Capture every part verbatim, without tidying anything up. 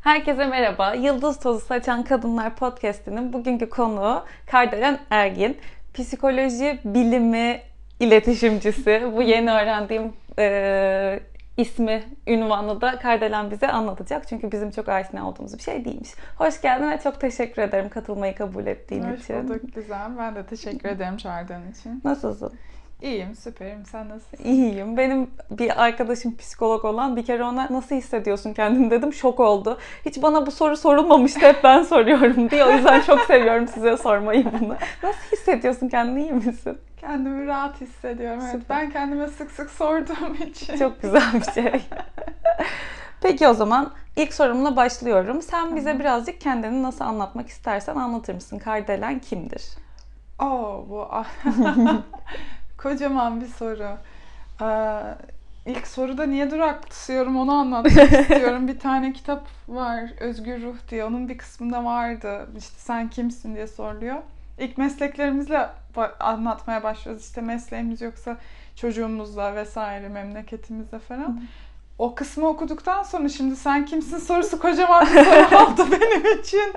Herkese merhaba. Yıldız Tozu Saçan Kadınlar Podcast'inin bugünkü konuğu Kardelen Ergin. Psikoloji bilimi iletişimcisi. Bu yeni öğrendiğim e, ismi, ünvanı da Kardelen bize anlatacak. Çünkü bizim çok aşina olduğumuz bir şey değilmiş. Hoş geldin ve çok teşekkür ederim katılmayı kabul ettiğin Hoş için. Hoş bulduk güzel. Ben de teşekkür ederim çağırdığın için. Nasılsın? İyiyim, süperim. Sen nasılsın? İyiyim. Benim bir arkadaşım psikolog olan, bir kere ona nasıl hissediyorsun kendini dedim. Şok oldu. Hiç bana bu soru sorulmamıştı. Hep ben soruyorum diye. O yüzden çok seviyorum size sormayı bunu. Nasıl hissediyorsun kendini? İyi misin? Kendimi rahat hissediyorum. Evet, ben kendime sık sık sorduğum için. Çok güzel bir şey. Peki o zaman ilk sorumla başlıyorum. Sen bize birazcık kendini nasıl anlatmak istersen anlatır mısın? Kardelen kimdir? Oo bu... Kocaman bir soru. Ee, ilk soruda niye duraksıyorum onu anlatmak istiyorum. Bir tane kitap var, Özgür Ruh diye. Onun bir kısmında vardı. İşte sen kimsin diye soruluyor. İlk mesleklerimizle anlatmaya başlıyoruz. İşte mesleğimiz yoksa çocuğumuzla vesaire, memleketimizle falan. O kısmı okuduktan sonra şimdi sen kimsin sorusu kocaman bir soru oldu benim için.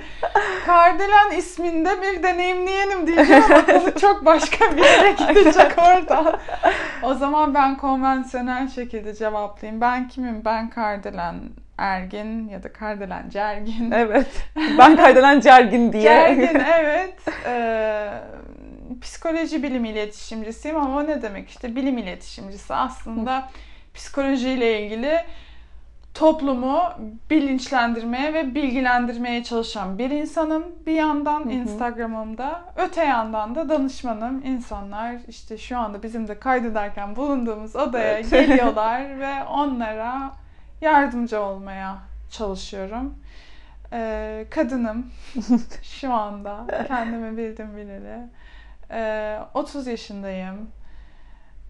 Kardelen isminde bir deneyimleyenim diyeceğim ama konu çok başka bir yere gidecek orada. O zaman ben konvansiyonel şekilde cevaplayayım. Ben kimim? Ben Kardelen Ergin ya da Kardelen Cergin. Evet. Ben Kardelen Cergin diye. Cergin evet. Ee, psikoloji bilim iletişimcisiyim ama o ne demek işte bilim iletişimcisi aslında. Psikolojiyle ilgili toplumu bilinçlendirmeye ve bilgilendirmeye çalışan bir insanım. Bir yandan Instagram'ımda, öte yandan da danışmanım. İnsanlar işte şu anda bizim de kaydederken bulunduğumuz odaya evet. geliyorlar ve onlara yardımcı olmaya çalışıyorum. Ee, kadınım şu anda. Kendimi bildim bileli. Ee, otuz yaşındayım.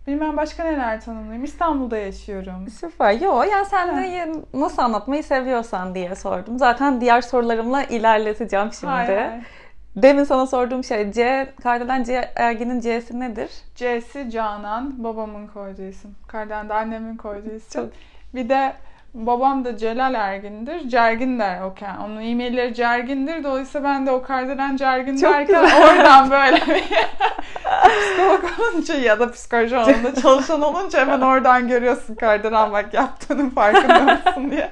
Bilmem başka neler tanımlayayım. İstanbul'da yaşıyorum. Süper. Yo, yani sen de nasıl anlatmayı seviyorsan diye sordum. Zaten diğer sorularımla ilerleteceğim şimdi. Hayır, hayır. Demin sana sorduğum şey C, Kardelen C, Ergin'in C'si nedir? C'si Canan, babamın koyduğu isim. Kardelen de annemin koyduğu isim. Çok... Bir de babam da Celal Ergin'dir. Cergin der o. Onun e-mailleri Cergin'dir. Dolayısıyla ben de o Kardelen Cergin çok derken güzel. Oradan böyle bir psikolog olunca ya da psikoloji alanında çalışan olunca hemen oradan görüyorsun Kardelen bak yaptığının farkında mısın diye.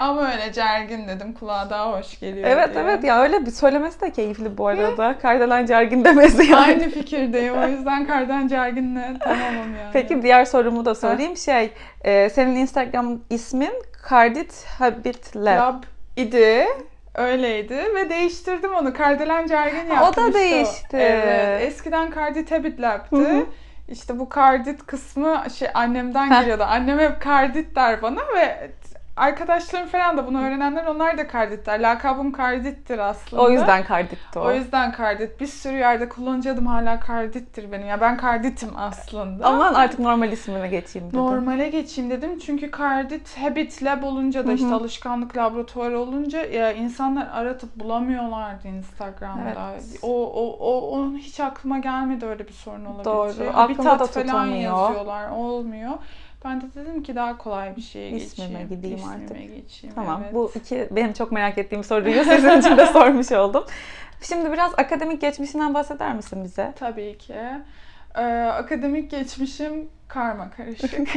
Ama öyle Cergin dedim. Kulağa daha hoş geliyor. Evet diye. Evet ya öyle bir söylemesi de keyifli bu arada. Kardelen Cergin demesi yani. Aynı fikirdeyim. O yüzden Kardelen Cergin'le tamamım yani. Peki diğer sorumu da sorayım. Şey e, senin Instagram ismin Cardit Habit Lab. Lab idi. Öyleydi ve değiştirdim onu. Kardelen Cergin yaptım. O da değişti. O. Evet. Eskiden Cardit Habit Lab'tı. Hı-hı. İşte bu Cardit kısmı şey annemden geliyordu. Annem hep Cardit der bana ve arkadaşlarım falan da bunu öğrenenler onlar da Cardit'ler. Lakabım Cardit'tir aslında. O yüzden Cardit'ti o. O yüzden Cardit. Bir sürü yerde kullanıcı adım hala Cardit'tir benim. Ya yani ben Cardit'im aslında. Aman artık normal ismine geçeyim dedim. Normale geçeyim dedim. Çünkü Cardit Habit Lab olunca da işte Hı-hı. alışkanlık laboratuvarı olunca ya insanlar aratıp bulamıyorlardı Instagram'da. Evet. O o o onun hiç aklıma gelmedi öyle bir sorun olabileceği. Doğru. Aklımda da tutamıyor. Yazıyorlar. Olmuyor. Ben de dedim ki daha kolay bir şeye İsmime geçeyim. Gideyim İsmime artık. Geçeyim. Tamam evet. Bu iki benim çok merak ettiğim soruyu sizin için de sormuş oldum. Şimdi biraz akademik geçmişinden bahseder misin bize? Tabii ki. Ee, akademik geçmişim karma karışık.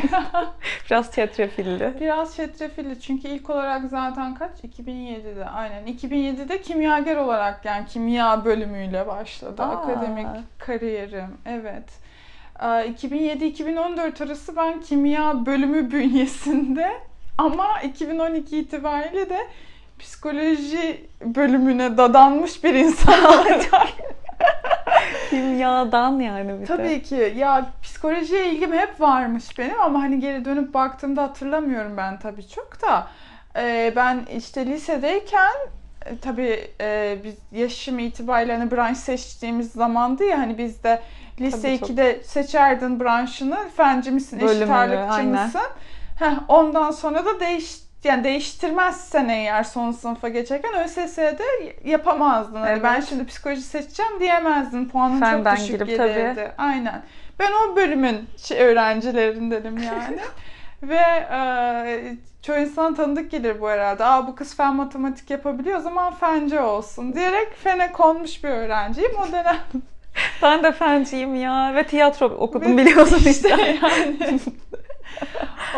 Biraz çetrefilli. Biraz çetrefilli çünkü ilk olarak zaten kaç? iki bin yedide aynen. iki bin yedide kimyager olarak yani kimya bölümüyle başladı Aa. Akademik kariyerim. Evet. iki bin yedi iki bin on dört arası ben kimya bölümü bünyesinde ama iki bin on iki itibariyle de psikoloji bölümüne dadanmış bir insan olacak. Kimyadan yani bir Tabii de. Tabii ki. Ya psikolojiye ilgim hep varmış benim ama hani geri dönüp baktığımda hatırlamıyorum ben tabii çok da. Ee, ben işte lisedeyken tabii e, biz yaşım itibariyle hani branş seçtiğimiz zamandı ya hani biz de lise tabii ikide çok. Seçerdin branşını, fenci misin, eşit ağırlıkçı mısın? Heh, ondan sonra da değiş, yani değiştirmezsen eğer son sınıfa geçerken ÖSS'de yapamazdın. Evet. Hani ben şimdi psikoloji seçeceğim diyemezdin. Puanın Fenden çok düşük girip, gelirdi. Tabii. Aynen. Ben o bölümün şey, öğrencilerindenim yani. Ve e, çoğu insana tanıdık gelir bu herhalde. Aa, bu kız fen matematik yapabiliyor, o zaman fence olsun diyerek fene konmuş bir öğrenciyim o dönem. Ben de fenciyim ya ve tiyatro okudum ve, biliyorsun işte. Yani,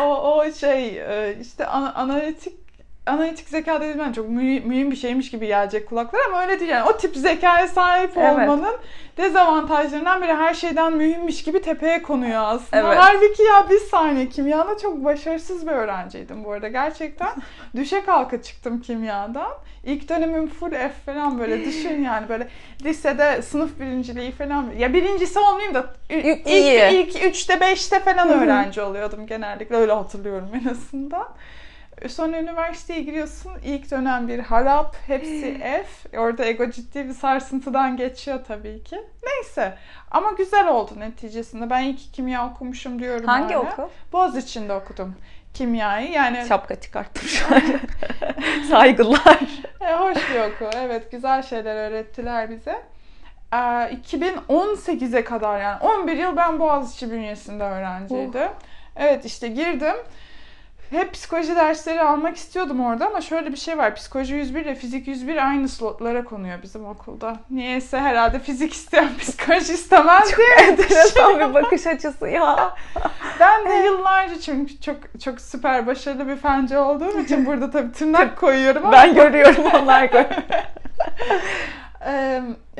o, o şey işte analitik analitik zeka dediğim yani çok mühim, mühim bir şeymiş gibi gelecek kulaklara ama öyle değil yani. O tip zekaya sahip olmanın evet. dezavantajlarından biri her şeyden mühimmiş gibi tepeye konuyor aslında. Evet. Halbuki ya bir saniye kimyada çok başarısız bir öğrenciydim bu arada. Gerçekten düşe kalka çıktım kimyadan. İlk dönemim full F falan böyle düşün yani böyle lisede sınıf birinciliği falan. Ya birincisi olmayayım da ilk, ilk, ilk üçte beşte falan öğrenci oluyordum genellikle. Öyle hatırlıyorum en azından. Sonra üniversiteye giriyorsun, ilk dönem bir harap, hepsi F. Orada ego ciddi bir sarsıntıdan geçiyor tabii ki. Neyse ama güzel oldu neticesinde. Ben iki kimya okumuşum diyorum. Hangi hala. Okul? Boğaziçi'nde okudum kimyayı. Yani şapka çıkarttım şu an. Saygılar. E, hoş bir okul. Evet, güzel şeyler öğrettiler bize. E, iki bin on sekize kadar yani on bir yıl ben Boğaziçi bünyesinde öğrenciydim. Oh. Evet işte girdim. Hep psikoloji dersleri almak istiyordum orada ama şöyle bir şey var. Psikoloji yüz bir ile fizik yüz bir aynı slotlara konuyor bizim okulda. Niyeyse herhalde fizik isteyen psikoloji istemez. Çok enteresan bir bakış açısı ya. Ben de yıllarca çünkü çok çok süper başarılı bir fence olduğum için burada tabii tırnak koyuyorum ama. Ben görüyorum onlar görüyor.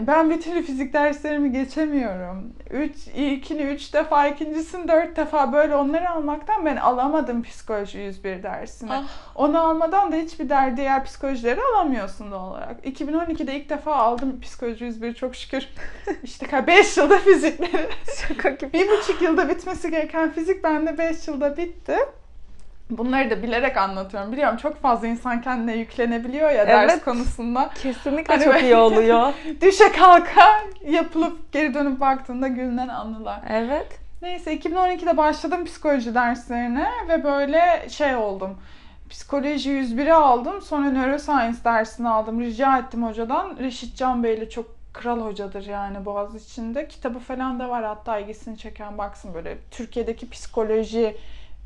Ben bir türlü fizik derslerimi geçemiyorum. Üç, ilkini üç defa, ikincisini dört defa böyle onları almaktan ben alamadım psikoloji yüz bir dersini. Ah. Onu almadan da hiçbir der diğer psikolojileri alamıyorsun doğal olarak. iki bin on ikide ilk defa aldım psikoloji yüz bir çok şükür. İşte beş yılda fizikleri. Şaka gibi. bir buçuk yılda bitmesi gereken fizik bende beş yılda bitti. Bunları da bilerek anlatıyorum. Biliyorum çok fazla insan kendine yüklenebiliyor ya evet, ders konusunda. Kesinlikle hani çok iyi oluyor. Düşe kalka yapılıp geri dönüp baktığında gülünen anılar. Evet. Neyse iki bin on ikide başladım psikoloji derslerine ve böyle şey oldum. Psikoloji yüz biri aldım. Sonra neuroscience dersini aldım. Rica ettim hocadan. Reşit Can Bey'le çok kral hocadır yani Boğaziçi'nde. Kitabı falan da var hatta ilgisini çeken baksın böyle Türkiye'deki psikoloji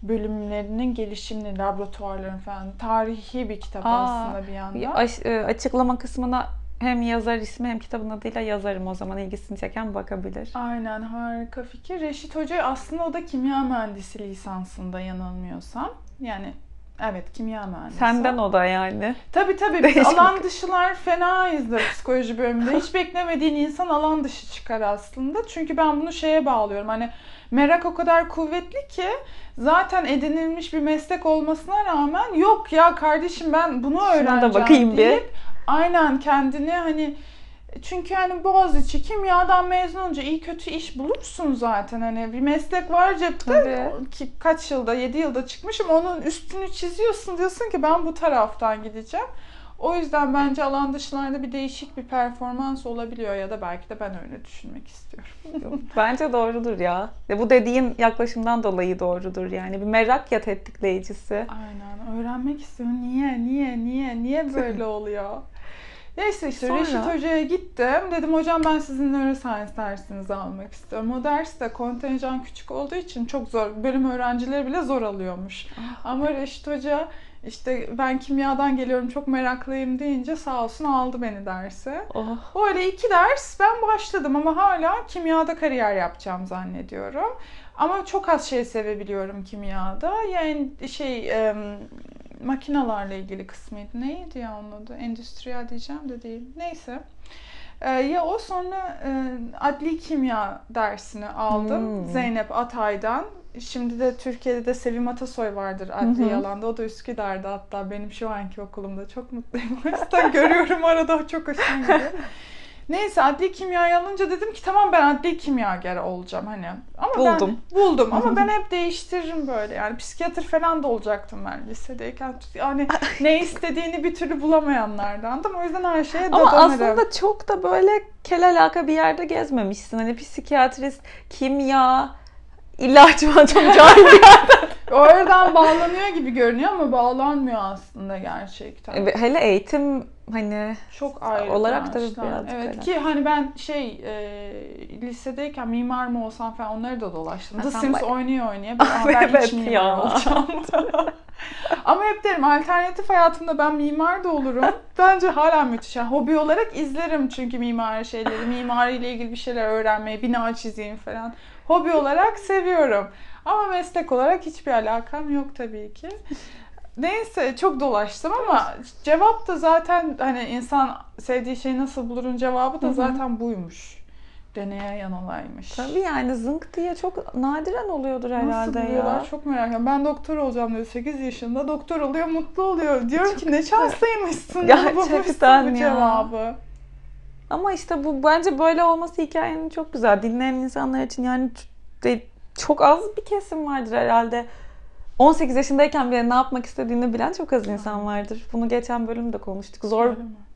bölümlerinin gelişimini, laboratuvarların falan tarihi bir kitap Aa, aslında bir yandan. Açıklama kısmına hem yazar ismi hem kitabın adıyla yazarım o zaman ilgisini çeken bakabilir. Aynen harika fikir. Reşit Hoca aslında o da kimya mühendisi lisansında yanılmıyorsam. Yani evet kimya mühendisi. Senden o da yani. Tabii tabii biz alan dışılar fenayız da psikoloji bölümünde. Hiç beklemediğin insan alan dışı çıkar aslında. Çünkü ben bunu şeye bağlıyorum hani merak o kadar kuvvetli ki zaten edinilmiş bir meslek olmasına rağmen yok ya kardeşim ben bunu öğreneceğim deyip aynen kendini hani çünkü hani Boğaziçi kimyadan mezun olunca iyi kötü iş bulursun zaten hani bir meslek var cepte ki kaç yılda yedi yılda çıkmışım onun üstünü çiziyorsun diyorsun ki ben bu taraftan gideceğim. O yüzden bence alan dışılarda bir değişik bir performans olabiliyor ya da belki de ben öyle düşünmek istiyorum. Bence doğrudur ya. Bu dediğin yaklaşımdan dolayı doğrudur yani. Bir merak ya tetikleyicisi. Aynen. Öğrenmek istiyorum. Niye, niye, niye, niye böyle oluyor? Neyse işte Sonra... Reşit Hoca'ya gittim. Dedim hocam ben sizin neuroscience dersinizi almak istiyorum. O ders de kontenjan küçük olduğu için çok zor. Bölüm öğrencileri bile zor alıyormuş. Ama Reşit Hoca İşte ben kimyadan geliyorum çok meraklıyım deyince sağ olsun aldı beni derse. Oh. Öyle iki ders ben başladım ama hala kimyada kariyer yapacağım zannediyorum. Ama çok az şey sevebiliyorum kimyada. Yani şey e, makinalarla ilgili kısmıydı. Neydi ya onun adı? Endüstriyel diyeceğim de değil. Neyse. E, ya o sonra e, adli kimya dersini aldım hmm. Zeynep Atay'dan. Şimdi de Türkiye'de de Sevim Ataysoy vardır adli alanda. O da Üsküdar'da hatta benim şu anki okulumda. Çok mutluyum. O yüzden görüyorum arada çok hoşuma gidiyor. Neyse adli kimyayı alınca dedim ki tamam ben adli kimyager olacağım hani. Ama buldum. Ben, buldum ama ben hep değiştiririm böyle yani psikiyatr falan da olacaktım ben lisedeyken. Yani ne istediğini bir türlü bulamayanlardandım. O yüzden her şeye dadanırım. Ama aslında çok da böyle kel alaka bir yerde gezmemişsin. Hani psikiyatrist, kimya... İlla ki ben çok cahil bir yerden. Oradan bağlanıyor gibi görünüyor ama bağlanmıyor aslında gerçekten. Hele eğitim hani çok ayrı olarak da birazcık. Evet öyle. Ki hani ben şey e, lisedeyken mimar mı olsam falan onları da dolaştım. Ha, The Sims bay- oynuyor oynaya ben, ah, ben evet hiç mimar olacağım. Ama hep derim alternatif hayatımda ben mimar da olurum. Bence hala müthiş. Yani hobi olarak izlerim çünkü mimari şeyleri, mimariyle ilgili bir şeyler öğrenmeyi, bina çizeyim falan. Hobi olarak seviyorum. Ama meslek olarak hiçbir alakam yok tabii ki. Neyse çok dolaştım ama cevap da zaten hani insan sevdiği şeyi nasıl bulurun cevabı da zaten buymuş. Deneye yanılaymış. Tabii yani zınk diye çok nadiren oluyordur herhalde ya. Nasıl buluyorlar çok merak ediyorum. Ben doktor olacağım diyor sekiz yaşında. Doktor oluyor mutlu oluyor. Diyorum çok ki güzel. Ne şanslıymışsın. Gerçekten bu cevabı. Ama işte bu bence böyle olması hikayenin çok güzel. Dinleyen insanlar için yani çok az bir kesim vardır herhalde. on sekiz yaşındayken bile ne yapmak istediğini bilen çok az insan vardır. Bunu geçen bölümde konuştuk. Zor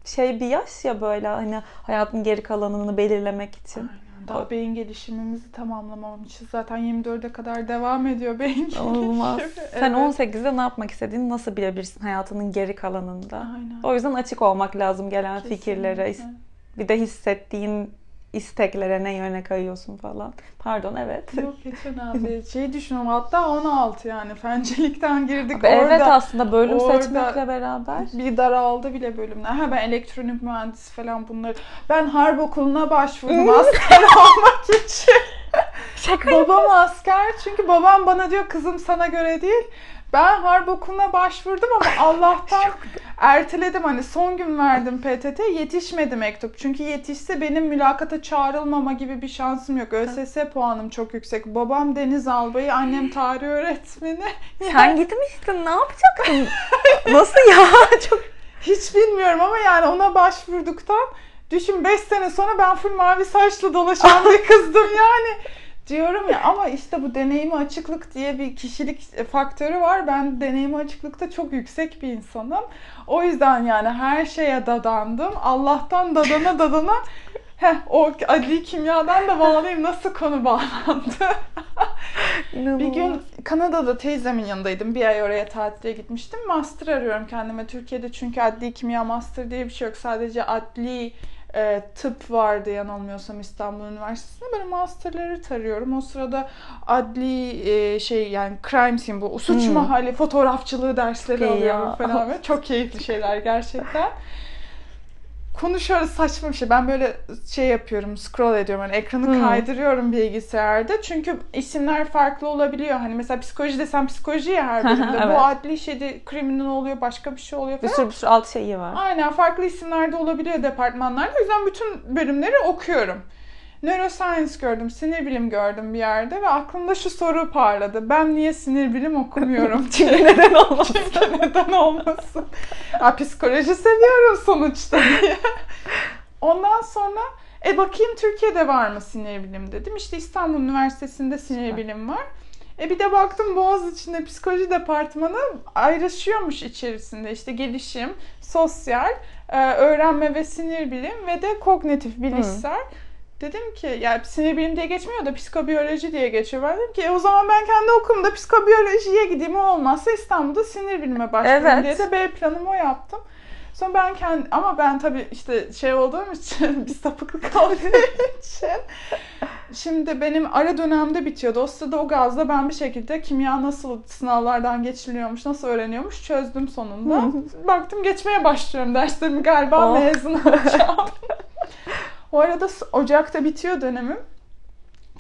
şey bir yaş ya böyle hani hayatın geri kalanını belirlemek için. Aynen. Daha o... beyin gelişimimizi tamamlamamız için zaten yirmi dörde kadar devam ediyor beyin gelişimi. Olmaz. Evet. Sen on sekizde ne yapmak istediğini nasıl bilebilirsin hayatının geri kalanında? Aynen. O yüzden açık olmak lazım gelen kesinlikle fikirlere. Bir de hissettiğin isteklere ne yöne kayıyorsun falan. Pardon evet. Yok geçen abi şey düşünüyorum hatta on altı yani fencilikten girdik abi orada. Evet aslında bölüm seçmekle beraber. Bir daraldı bile bölümler. Ha ben elektronik mühendisi falan bunları. Ben harp okuluna başvurdum asker olmak için. Şaka babam yapıyorsun. Asker çünkü babam bana diyor kızım sana göre değil. Ben harp okuluna başvurdum ama Allah'tan erteledim hani son gün verdim P T T'ye yetişmedi mektup. Çünkü yetişse benim mülakata çağrılmama gibi bir şansım yok. ÖSS puanım çok yüksek. Babam Deniz Albayı, annem tarih öğretmeni. Yani... Sen gitmiştin ne yapacaktın? Nasıl ya? Çok... Hiç bilmiyorum ama yani ona başvurduktan düşün beş sene sonra ben full mavi saçlı dolaşan bir kızdım yani. Diyorum ya ama işte bu deneyime açıklık diye bir kişilik faktörü var. Ben deneyime açıklıkta çok yüksek bir insanım. O yüzden yani her şeye dadandım. Allah'tan dadana dadana heh, o adli kimyadan da bağlayayım. Nasıl konu bağlandı? Bir gün Kanada'da teyzemin yanındaydım. Bir ay oraya tatile gitmiştim. Master arıyorum kendime Türkiye'de. Çünkü adli kimya master diye bir şey yok. Sadece adli... E, tıp vardı yanılmıyorsam İstanbul Üniversitesi'nde böyle masterları tarıyorum. O sırada adli e, şey yani crime scene bu suç hmm. mahalli fotoğrafçılığı dersleri okay alıyorum ya falan böyle. Çok keyifli şeyler gerçekten. Konuşuyoruz saçma bir şey. Ben böyle şey yapıyorum, scroll ediyorum. Hani ekranı hmm. kaydırıyorum bilgisayarda. Çünkü isimler farklı olabiliyor. Hani mesela psikoloji desem psikoloji ya her bölümde. Evet. Bu adli şeyde kriminal oluyor, başka bir şey oluyor falan. Bir sürü bir sürü alt şeyi var. Aynen. Farklı isimlerde olabiliyor departmanlarda. O yüzden bütün bölümleri okuyorum. Neuroscience gördüm, sinir bilim gördüm bir yerde ve aklımda şu soru parladı. Ben niye sinir bilim okumuyorum? Çünkü neden olmasın? Çünkü neden olmasın? Ha, psikoloji seviyorum sonuçta diye. Ondan sonra e bakayım Türkiye'de var mı sinir bilim dedim. İşte İstanbul Üniversitesi'nde sinir bilim var. E bir de baktım Boğaziçi'nde psikoloji departmanı ayrışıyormuş içerisinde. İşte gelişim, sosyal, öğrenme ve sinir bilim ve de kognitif bilişsel. Hı. Dedim ki yani sinir bilim diye geçmiyor da psikobiyoloji diye geçiyor. Ben dedim ki e, o zaman ben kendi okulumda psikobiyolojiye gideyim. O olmazsa İstanbul'da sinir bilime başlayayım evet diye de B planımı o yaptım. Sonra ben kendim ama ben tabii işte şey olduğum için bir sapıklık olduğu için şimdi benim ara dönemde bitiyordu. O sırada o gazda ben bir şekilde kimya nasıl sınavlardan geçiliyormuş, nasıl öğreniyormuş çözdüm sonunda. Baktım geçmeye başlıyorum derslerimi galiba oh. mezun olacağım. Bu arada Ocak'ta bitiyor dönemim.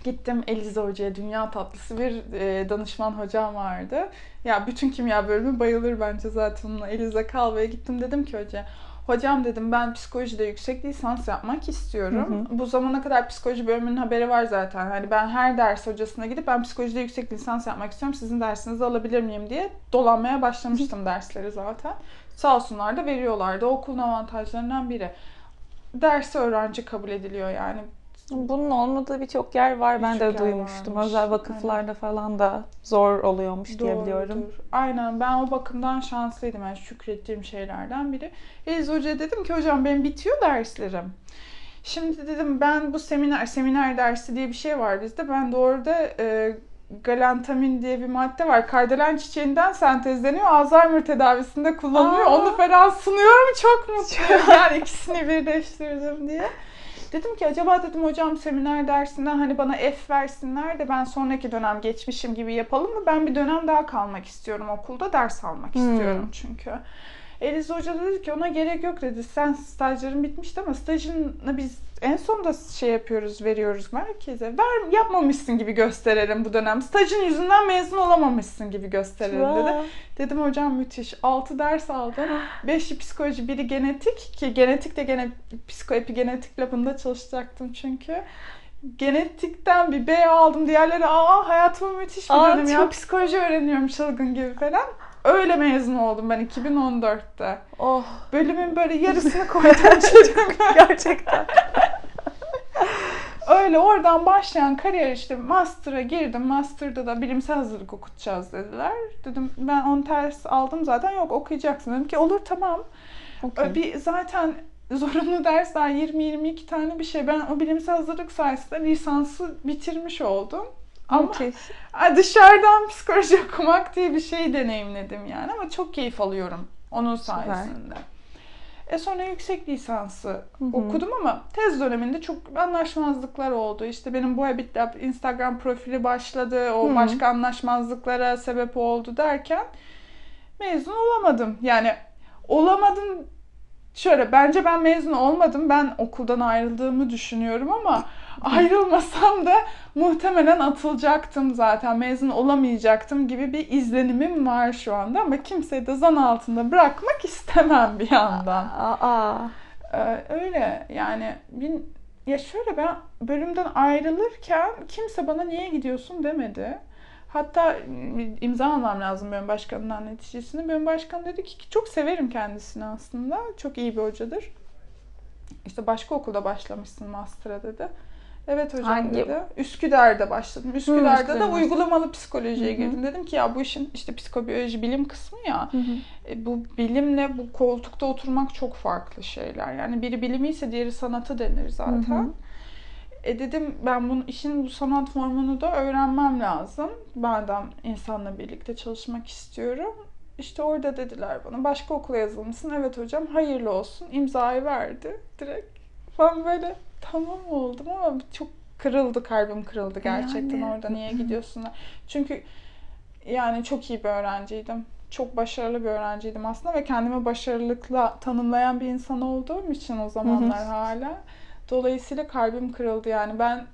Gittim Eliza Hoca'ya, dünya tatlısı bir e, danışman hocam vardı. Ya bütün kimya bölümü bayılır bence zaten onunla. Eliza Kalba'ya gittim dedim ki hoca, hocam dedim ben psikolojide yüksek lisans yapmak istiyorum. Hı hı. Bu zamana kadar psikoloji bölümünün haberi var zaten. Hani ben her ders hocasına gidip ben psikolojide yüksek lisans yapmak istiyorum. Sizin dersinizi alabilir miyim diye dolanmaya başlamıştım dersleri zaten. Sağ olsunlar da veriyorlardı. O okulun avantajlarından biri. Dersi öğrenci kabul ediliyor yani. Bunun olmadığı birçok yer var. Ben de duymuştum. Varmış. Özel vakıflarda yani falan da zor oluyormuş diye biliyorum. Aynen. Ben o bakımdan şanslıydım. Yani şükrettiğim şeylerden biri. Eliz Hoca'ya dedim ki hocam benim bitiyor derslerim. Şimdi dedim ben bu seminer, seminer dersi diye bir şey var bizde. Ben de orada e, galantamin diye bir madde var. Kardelen çiçeğinden sentezleniyor. Alzheimer tedavisinde kullanılıyor. Aa. Onu falan sunuyorum. Çok mutluyum. Yani ikisini birleştirdim diye. Dedim ki acaba dedim hocam seminer dersinden hani bana F versinler de ben sonraki dönem geçmişim gibi yapalım mı? Ben bir dönem daha kalmak istiyorum okulda. Ders almak hmm. istiyorum çünkü. Eliza Hoca dedi ki ona gerek yok dedi. Sen stajların bitmişti ama stajını biz en sonunda şey yapıyoruz, veriyoruz merkeze. Ver, yapmamışsın gibi gösterelim bu dönem. Stajın yüzünden mezun olamamışsın gibi gösterelim dedi. Dedim hocam müthiş. altı ders aldım. beşi psikoloji, biri genetik ki genetik de gene psikoepigenetik labında çalışacaktım çünkü. Genetikten bir B aldım. Diğerleri aa hayatım müthiş bir Aa, dönem çok... ya. Psikoloji öğreniyorum çılgın gibi falan. Öyle mezun oldum ben iki bin on dörtte. Oh. Bölümün böyle yarısını koydum çocuğum. Gerçekten. Öyle oradan başlayan kariyer işte master'a girdim. Master'da da bilimsel hazırlık okutacağız dediler. Dedim ben on ters aldım zaten yok okuyacaksın. Dedim ki olur tamam. Okay. Bir zaten zorunlu dersler yirmi yirmi iki tane bir şey. Ben o bilimsel hazırlık sayesinde lisansı bitirmiş oldum. Ama dışarıdan psikoloji okumak diye bir şey deneyimledim yani ama çok keyif alıyorum onun sayesinde. E sonra yüksek lisansı Hı-hı. okudum ama tez döneminde çok anlaşmazlıklar oldu. İşte benim bu Habit Lab Instagram profili başladı, o Hı-hı. başka anlaşmazlıklara sebep oldu derken mezun olamadım. Yani olamadım şöyle bence ben mezun olmadım, ben okuldan ayrıldığımı düşünüyorum ama ayrılmasam da muhtemelen atılacaktım zaten, mezun olamayacaktım gibi bir izlenimim var şu anda ama kimseyi de zan altında bırakmak istemem bir yandan. Aa, aa. Ee, öyle yani ya şöyle ben bölümden ayrılırken kimse bana niye gidiyorsun demedi. Hatta imza almam lazım bölüm başkanından neticesini. Bölüm başkanı dedi ki çok severim kendisini aslında. Çok iyi bir hocadır. İşte başka okulda başlamışsın master'a dedi. Evet hocam Hangi? dedi. Üsküdar'da başladım. Üsküdar'da Hı, da uygulamalı psikolojiye Hı-hı. girdim. Dedim ki ya bu işin işte psikobiyoloji bilim kısmı ya. E, bu bilimle bu koltukta oturmak çok farklı şeyler. Yani biri bilimiyse diğeri sanatı denir zaten. Hı-hı. E dedim ben bunun işin bu sanat formunu da öğrenmem lazım. Madem insanla birlikte çalışmak istiyorum. İşte orada dediler bana başka okula yazılmışsın. Evet hocam hayırlı olsun. İmzayı verdi direkt. Ben böyle tamam oldum ama çok kırıldı, kalbim kırıldı gerçekten yani. Orada niye gidiyorsun? Çünkü yani çok iyi bir öğrenciydim. Çok başarılı bir öğrenciydim aslında ve kendimi başarılıkla tanımlayan bir insan olduğum için o zamanlar hala. Dolayısıyla kalbim kırıldı yani ben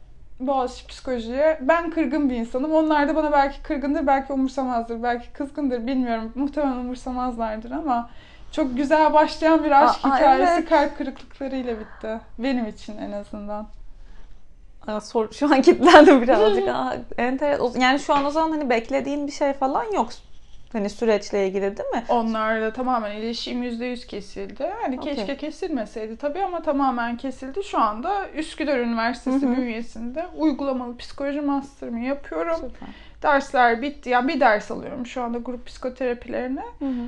Boğaziçi psikolojiye ben kırgın bir insanım. Onlar da bana belki kırgındır, belki umursamazdır, belki kızgındır bilmiyorum. Muhtemelen umursamazlardır ama çok güzel başlayan bir aşk Aa, hikayesi evet. kalp kırıklıklarıyla bitti. Benim için en azından. Aa, sor, şu an kilitlendim birazcık. Aa, enteresan. Yani şu an o zaman hani beklediğin bir şey falan yok. Hani süreçle ilgili değil mi? Onlarla tamamen ilişkim yüzde yüz kesildi. Hani okay. keşke kesilmeseydi tabii ama tamamen kesildi. Şu anda Üsküdar Üniversitesi Hı-hı. bünyesinde uygulamalı psikoloji master'ımı yapıyorum. Süper. Dersler bitti. Yani bir ders alıyorum şu anda grup psikoterapilerine. Hı-hı.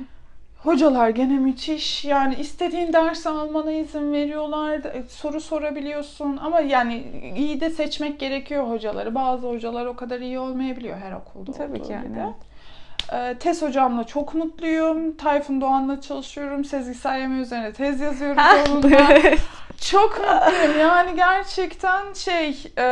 Hocalar gene müthiş. Yani istediğin dersi almana izin veriyorlar. Soru sorabiliyorsun ama yani iyi de seçmek gerekiyor hocaları. Bazı hocalar o kadar iyi olmayabiliyor her okulda tabii olduğu gibi. Tabii ki yani. Tez hocamla çok mutluyum. Tayfun Doğan'la çalışıyorum. Sezgiselyeme üzerine tez yazıyorum onunla. Çok mutluyum. Yani gerçekten şey e,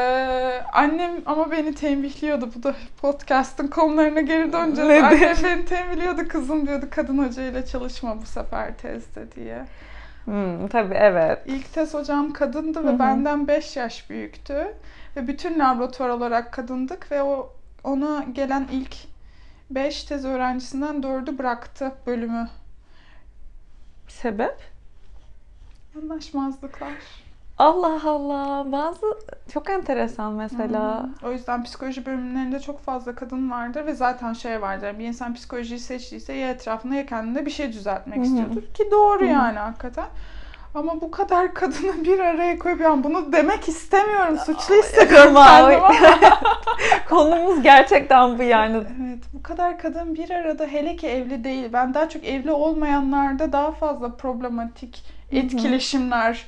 annem ama beni tembihliyordu. Bu da podcast'ın konularına geri döneceğiz. Nedir? Annem beni tembihliyordu. Kızım diyordu kadın hocayla çalışma bu sefer tezde diye. Hmm, tabii evet. İlk tez hocam kadındı ve Hı-hı. benden beş yaş büyüktü. Ve bütün laboratuvar olarak kadındık ve o ona gelen ilk beş tez öğrencisinden dördü bıraktı bölümü. Sebep? Anlaşmazlıklar. Allah Allah. Bazı çok enteresan mesela. Hmm. O yüzden psikoloji bölümlerinde çok fazla kadın vardır ve zaten şey vardır. Bir insan psikolojiyi seçtiyse ya etrafında ya kendinde bir şey düzeltmek hmm. istiyordur. Ki doğru hmm. yani hakikaten. Ama bu kadar kadını bir araya koyup yani bunu demek istemiyorum. Suçlu hissediyorum kendimi ama. Konumuz gerçekten bu yani. Evet, bu kadar kadın bir arada hele ki evli değil. Ben daha çok evli olmayanlarda daha fazla problematik etkileşimler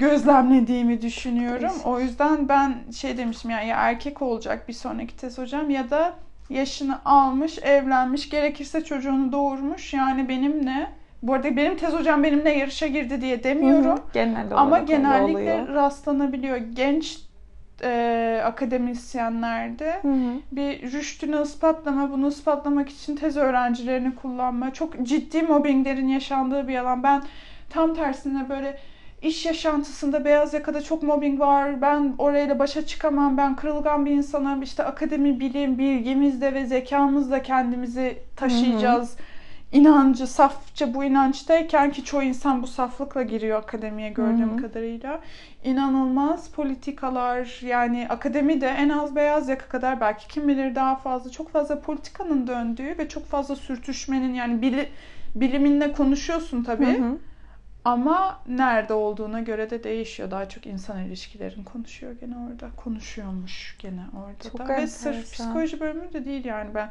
gözlemlediğimi düşünüyorum. O yüzden ben şey demiştim yani, ya erkek olacak bir sonraki test hocam ya da yaşını almış, evlenmiş, gerekirse çocuğunu doğurmuş. Yani benimle, bu arada benim tez hocam benimle yarışa girdi diye demiyorum. Hı hı, genel ama genellikle rastlanabiliyor. Genç e, akademisyenlerde hı hı. bir rüştünü ispatlama, bunu ispatlamak için tez öğrencilerini kullanma. Çok ciddi mobbinglerin yaşandığı bir alan. Ben tam tersine böyle İş yaşantısında beyaz yakada çok mobbing var, ben orayla başa çıkamam, ben kırılgan bir insanım, işte akademi, bilim, bilgimizle ve zekamızla kendimizi taşıyacağız. Hı hı. İnancı, safça bu inançtayken ki çoğu insan bu saflıkla giriyor akademiye gördüğüm hı hı. kadarıyla. İnanılmaz politikalar, yani akademide en az beyaz yaka kadar, belki kim bilir daha fazla, çok fazla politikanın döndüğü ve çok fazla sürtüşmenin, yani bili, biliminle konuşuyorsun tabii. Hı hı. Ama nerede olduğuna göre de değişiyor. Daha çok insan ilişkilerin konuşuyor gene orada. Konuşuyormuş gene orada. Çok da. Ve sırf psikoloji bölümü de değil yani ben.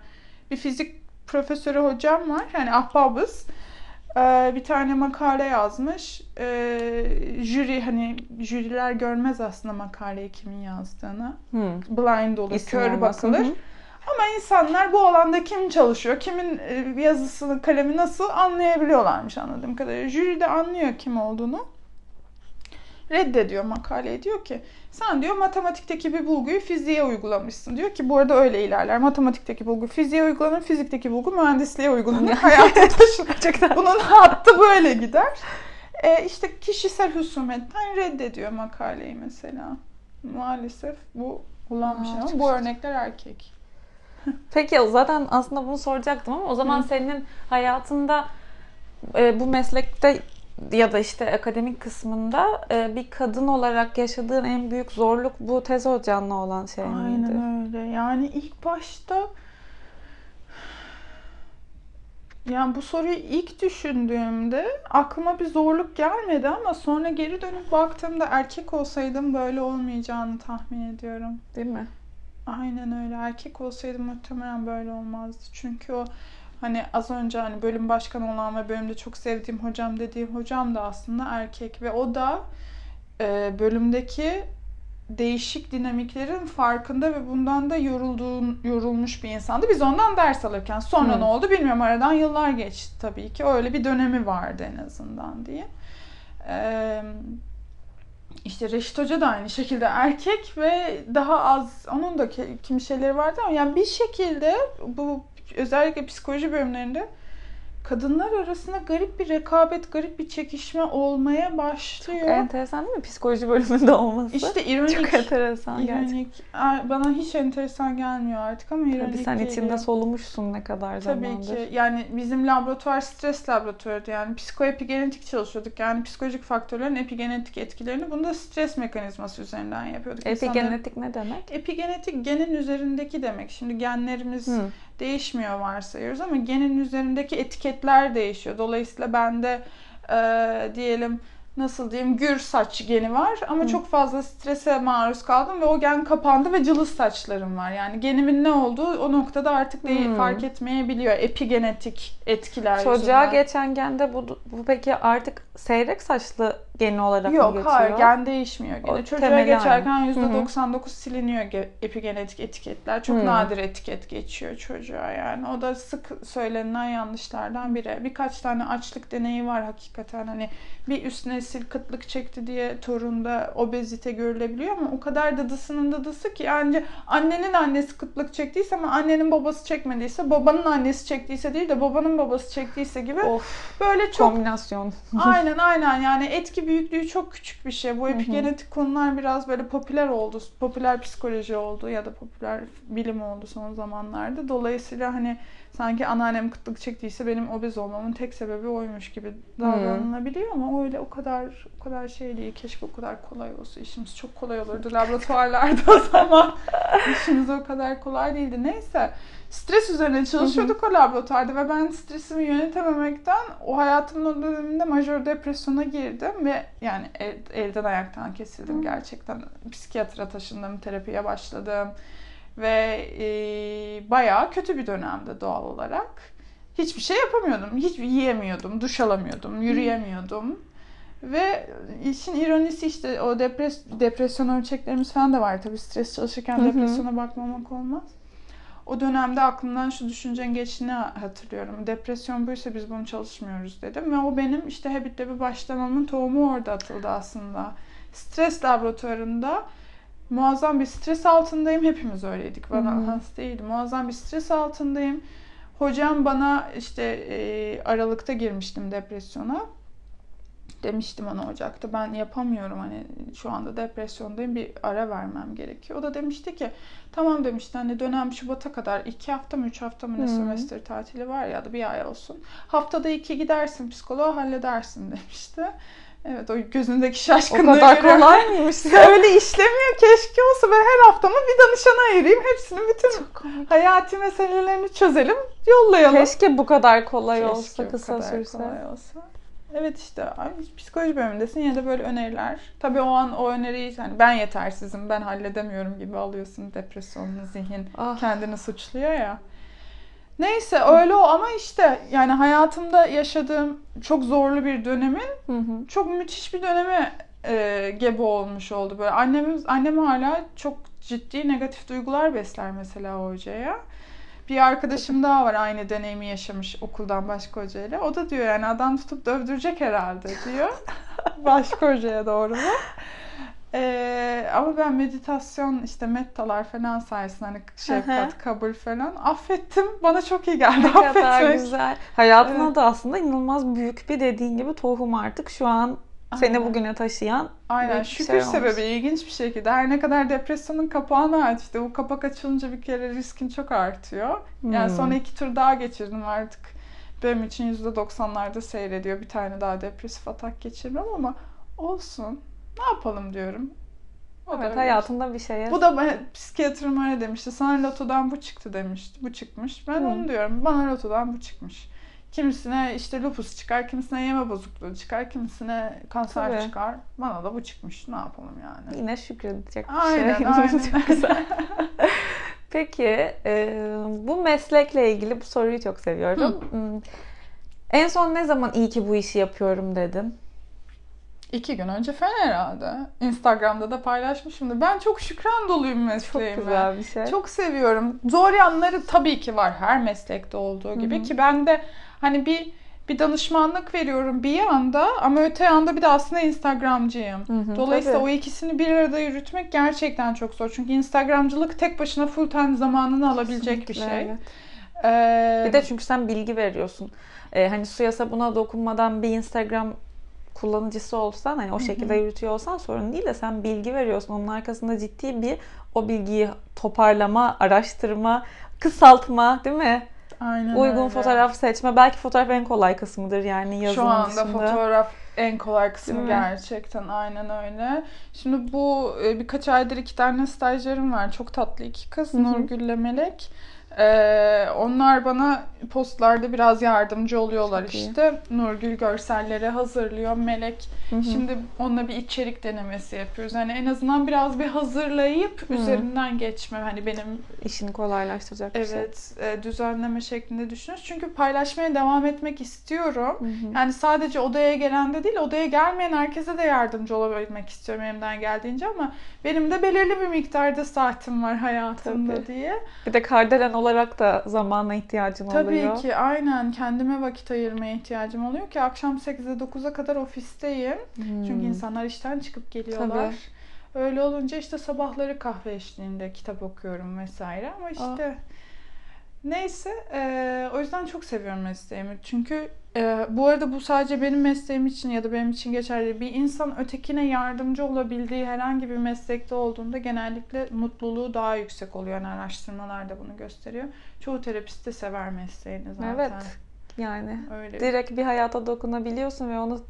Bir fizik profesörü hocam var. Yani ahbabız. Ee, bir tane makale yazmış. Ee, jüri hani jüriler görmez aslında makaleyi kimin yazdığını. Hmm. Blind olur, İsim kör bakılır. Hı. Ama insanlar bu alanda kim çalışıyor, kimin yazısını, kalemi nasıl anlayabiliyorlarmış anladığım kadarıyla. Jüri de anlıyor kim olduğunu. Reddediyor makaleyi. Diyor ki sen diyor matematikteki bir bulguyu fiziğe uygulamışsın. Diyor ki bu arada öyle ilerler. Matematikteki bulgu fiziğe uygulanır, fizikteki bulgu mühendisliğe uygulanır. Hayata taşınacak. Bunun hattı böyle gider. E işte kişisel husumetten reddediyor makaleyi mesela. Maalesef bu olan bir şey ama bu örnekler erkek. Peki zaten aslında bunu soracaktım ama o zaman Hı. senin hayatında e, bu meslekte ya da işte akademik kısmında e, bir kadın olarak yaşadığın en büyük zorluk bu tez hocanla olan şey miydi? Aynen öyle. Yani ilk başta yani bu soruyu ilk düşündüğümde aklıma bir zorluk gelmedi ama sonra geri dönüp baktığımda erkek olsaydım böyle olmayacağını tahmin ediyorum. Değil mi? Aynen öyle. Erkek olsaydı muhtemelen böyle olmazdı. Çünkü o hani az önce hani bölüm başkanı olan ve bölümde çok sevdiğim hocam dediğim hocam da aslında erkek ve o da e, bölümdeki değişik dinamiklerin farkında ve bundan da yorulduğun, yorulmuş bir insandı. Biz ondan ders alırken sonra Hı. ne oldu bilmiyorum. Aradan yıllar geçti tabii ki. Öyle bir dönemi vardı en azından diye. Eee İşte Reşit Hoca da aynı şekilde erkek ve daha az, onun da kimi şeyleri vardı ama yani bir şekilde bu özellikle psikoloji bölümlerinde kadınlar arasında garip bir rekabet, garip bir çekişme olmaya başlıyor. Çok enteresan değil mi psikoloji bölümünde olması? İşte ironik. Çok enteresan gerçekten. Bana hiç enteresan gelmiyor artık ama ironik. Tabii sen geliyor. İçinde solumuşsun ne kadar zamandır. Tabii ki. Yani bizim laboratuvar stres laboratuvarıydı. Yani psikoepigenetik çalışıyorduk. Yani psikolojik faktörlerin epigenetik etkilerini bunu da stres mekanizması üzerinden yapıyorduk. Epigenetik İnsanların... ne demek? Epigenetik genin üzerindeki demek. Şimdi genlerimiz Hı. değişmiyor varsayıyoruz ama genin üzerindeki etiket değişiyor. Dolayısıyla bende e, diyelim nasıl diyeyim gür saç geni var ama Hı. çok fazla strese maruz kaldım ve o gen kapandı ve cılız saçlarım var. Yani genimin ne olduğu o noktada artık değil, fark etmeyebiliyor. Epigenetik etkiler. Çocuğa yüzünden. Geçen gende bu, bu peki artık seyrek saçlı geni olarak Yok, mı geçiyor? Yok hayır gen değişmiyor. Gene. Çocuğa geçerken yüzde doksan dokuz Hı-hı. siliniyor epigenetik etiketler. Çok Hı-hı. nadir etiket geçiyor çocuğa yani. O da sık söylenen yanlışlardan biri. Birkaç tane açlık deneyi var hakikaten. Hani bir üst nesil kıtlık çekti diye torunda obezite görülebiliyor ama o kadar dadısının dadısı ki yani annenin annesi kıtlık çektiyse ama annenin babası çekmediyse, babanın annesi çektiyse değil de babanın babası çektiyse gibi of, böyle çok kombinasyon. Aynen aynen yani etki büyüklüğü çok küçük bir şey. Bu epigenetik hı hı. konular biraz böyle popüler oldu. Popüler psikoloji oldu ya da popüler bilim oldu son zamanlarda. Dolayısıyla hani sanki anneannem kıtlık çektiyse benim obez olmamın tek sebebi oymuş gibi davranılabiliyor ama öyle o kadar o kadar şey değil. Keşke o kadar kolay olsa. İşimiz çok kolay olurdu laboratuvarlarda o zaman. İşimiz o kadar kolay değildi. Neyse. Stres üzerine çalışıyorduk hı hı. o laboratuvarda ve ben stresimi yönetememekten o hayatımın o döneminde majör depresyona girdim ve yani el, elden ayaktan kesildim hı. gerçekten. Psikiyatra taşındım, terapiye başladım ve e, bayağı kötü bir dönemde doğal olarak. Hiçbir şey yapamıyordum, hiç yiyemiyordum, duş alamıyordum, yürüyemiyordum. Ve işin ironisi işte o depres depresyon ölçeklerimiz falan da var. Tabii stres çalışırken depresyona bakmamak olmaz. O dönemde aklımdan şu düşüncen geçtiğini hatırlıyorum. Depresyon buysa biz bunu çalışmıyoruz dedim. Ve o benim işte Habit'le bir başlamamın tohumu orada atıldı aslında. Stres laboratuvarında muazzam bir stres altındayım. Hepimiz öyleydik. Bana hmm. hasta değildi. Muazzam bir stres altındayım. Hocam bana işte e, Aralık'ta girmiştim depresyona. Demiştim ona Ocak'ta ben yapamıyorum, hani şu anda depresyondayım, bir ara vermem gerekiyor. O da demişti ki tamam demişti, hani dönem Şubat'a kadar iki hafta mı üç hafta mı ne sömestr tatili var ya da bir ay olsun. Haftada iki gidersin psikoloğa, halledersin demişti. Evet, o gözündeki şaşkınlığı. O kadar kolay mıymış? Öyle işlemiyor. Keşke olsa ben her haftamı bir danışana ayırayım. Hepsinin bütün hayati meselelerini çözelim, yollayalım. Keşke bu kadar kolay Keşke olsa, kısa sürse. Kolay olsa. Evet işte psikoloji bölümündesin ya da böyle öneriler. Tabii o an o öneriyi yani ben yetersizim, ben halledemiyorum gibi alıyorsun, depresyonlu zihin ah. kendini suçluyor ya. Neyse öyle o ama işte yani hayatımda yaşadığım çok zorlu bir dönemin hı hı. çok müthiş bir döneme e, gebe olmuş oldu böyle. Annemiz annem hala çok ciddi negatif duygular besler mesela hocaya. Bir arkadaşım daha var aynı deneyimi yaşamış okuldan başka hocayla. O da diyor yani adam tutup dövdürecek herhalde diyor. Başka hocaya doğru mu? Ee, ama ben meditasyon işte mettalar falan sayesinde hani şefkat, kabul falan affettim. Bana çok iyi geldi ne affetmek. Ne kadar güzel. Hayatına evet. da aslında inanılmaz büyük bir dediğin gibi tohum artık şu an. Seni Aynen. bugüne taşıyan Aynen. şükür şey sebebi ilginç bir şekilde. Her ne kadar depresyonun kapağını açtı. İşte bu kapak açılınca bir kere riskin çok artıyor. Yani hmm. sonra iki tur daha geçirdim artık. Benim için yüzde doksanlarda seyrediyor. Bir tane daha depresif atak geçirmem ama olsun. Ne yapalım diyorum. O evet hayatında bir şeye. Bu da psikiyatrım öyle demişti. Sana lotodan bu çıktı demişti. Bu çıkmış. Ben hmm. onu diyorum. Bana lotodan bu çıkmış. Kimisine işte lupus çıkar, kimisine yeme bozukluğu çıkar, kimisine kanser Tabii. çıkar. Bana da bu çıkmış. Ne yapalım yani? Yine şükredecek bir şey. Aynen, aynen. Çok güzel. Peki, e, bu meslekle ilgili bu soruyu çok seviyorum. Hı. En son ne zaman iyi ki bu işi yapıyorum dedin? İki gün önce falan herhalde. Instagram'da da paylaşmışımdır. Ben çok şükran doluyum mesleğime. Çok güzel bir şey. Çok seviyorum. Zor yanları tabii ki var. Her meslekte olduğu gibi. Hı-hı. Ki ben de hani bir bir danışmanlık veriyorum bir yanda ama öte yanda bir de aslında Instagramcıyım. Hı-hı, Dolayısıyla tabii. o ikisini bir arada yürütmek gerçekten çok zor. Çünkü Instagramcılık tek başına full time zamanını alabilecek Kesinlikle, bir şey. Evet. Ee, bir de çünkü sen bilgi veriyorsun. Ee, hani suya sabuna dokunmadan bir Instagram kullanıcısı olsan, hani o şekilde Hı-hı. yürütüyor olsan sorun değil de sen bilgi veriyorsun. Onun arkasında ciddi bir o bilgiyi toparlama, araştırma, kısaltma değil mi? Aynen Uygun öyle. Fotoğraf seçme. Belki fotoğraf en kolay kısmıdır yani yazılım Şu anda kısmında. Fotoğraf en kolay kısmı gerçekten. Aynen öyle. Şimdi bu birkaç aydır iki tane stajyerim var. Çok tatlı iki kız. Hı-hı. Nurgül ile Melek. Ee, onlar bana postlarda biraz yardımcı oluyorlar Çok işte. İyi. Nurgül görselleri hazırlıyor. Melek hı hı. şimdi onunla bir içerik denemesi yapıyoruz. Yani en azından biraz bir hazırlayıp hı. üzerinden geçme. Hani benim işini kolaylaştıracak bir evet, şey. Evet. Düzenleme şeklinde düşünüyoruz. Çünkü paylaşmaya devam etmek istiyorum. Hı hı. Yani sadece odaya gelen de değil, odaya gelmeyen herkese de yardımcı olabilmek istiyorum elimden geldiğince ama benim de belirli bir miktarda saatim var hayatımda Tabii. diye. Bir de Kardelen olarak da zamana ihtiyacım Tabii oluyor. Tabii ki aynen kendime vakit ayırmaya ihtiyacım oluyor ki akşam sekize dokuza kadar ofisteyim. Hmm. Çünkü insanlar işten çıkıp geliyorlar. Tabii. Öyle olunca işte sabahları kahve eşliğinde kitap okuyorum vesaire ama işte Aa. neyse e, o yüzden çok seviyorum mesleğimi. Çünkü e, bu arada bu sadece benim mesleğim için ya da benim için geçerli. Bir insan ötekine yardımcı olabildiği herhangi bir meslekte olduğunda genellikle mutluluğu daha yüksek oluyor. Yani araştırmalar da bunu gösteriyor. Çoğu terapist de sever mesleğini zaten. Evet yani Öyle. direkt bir hayata dokunabiliyorsun ve onu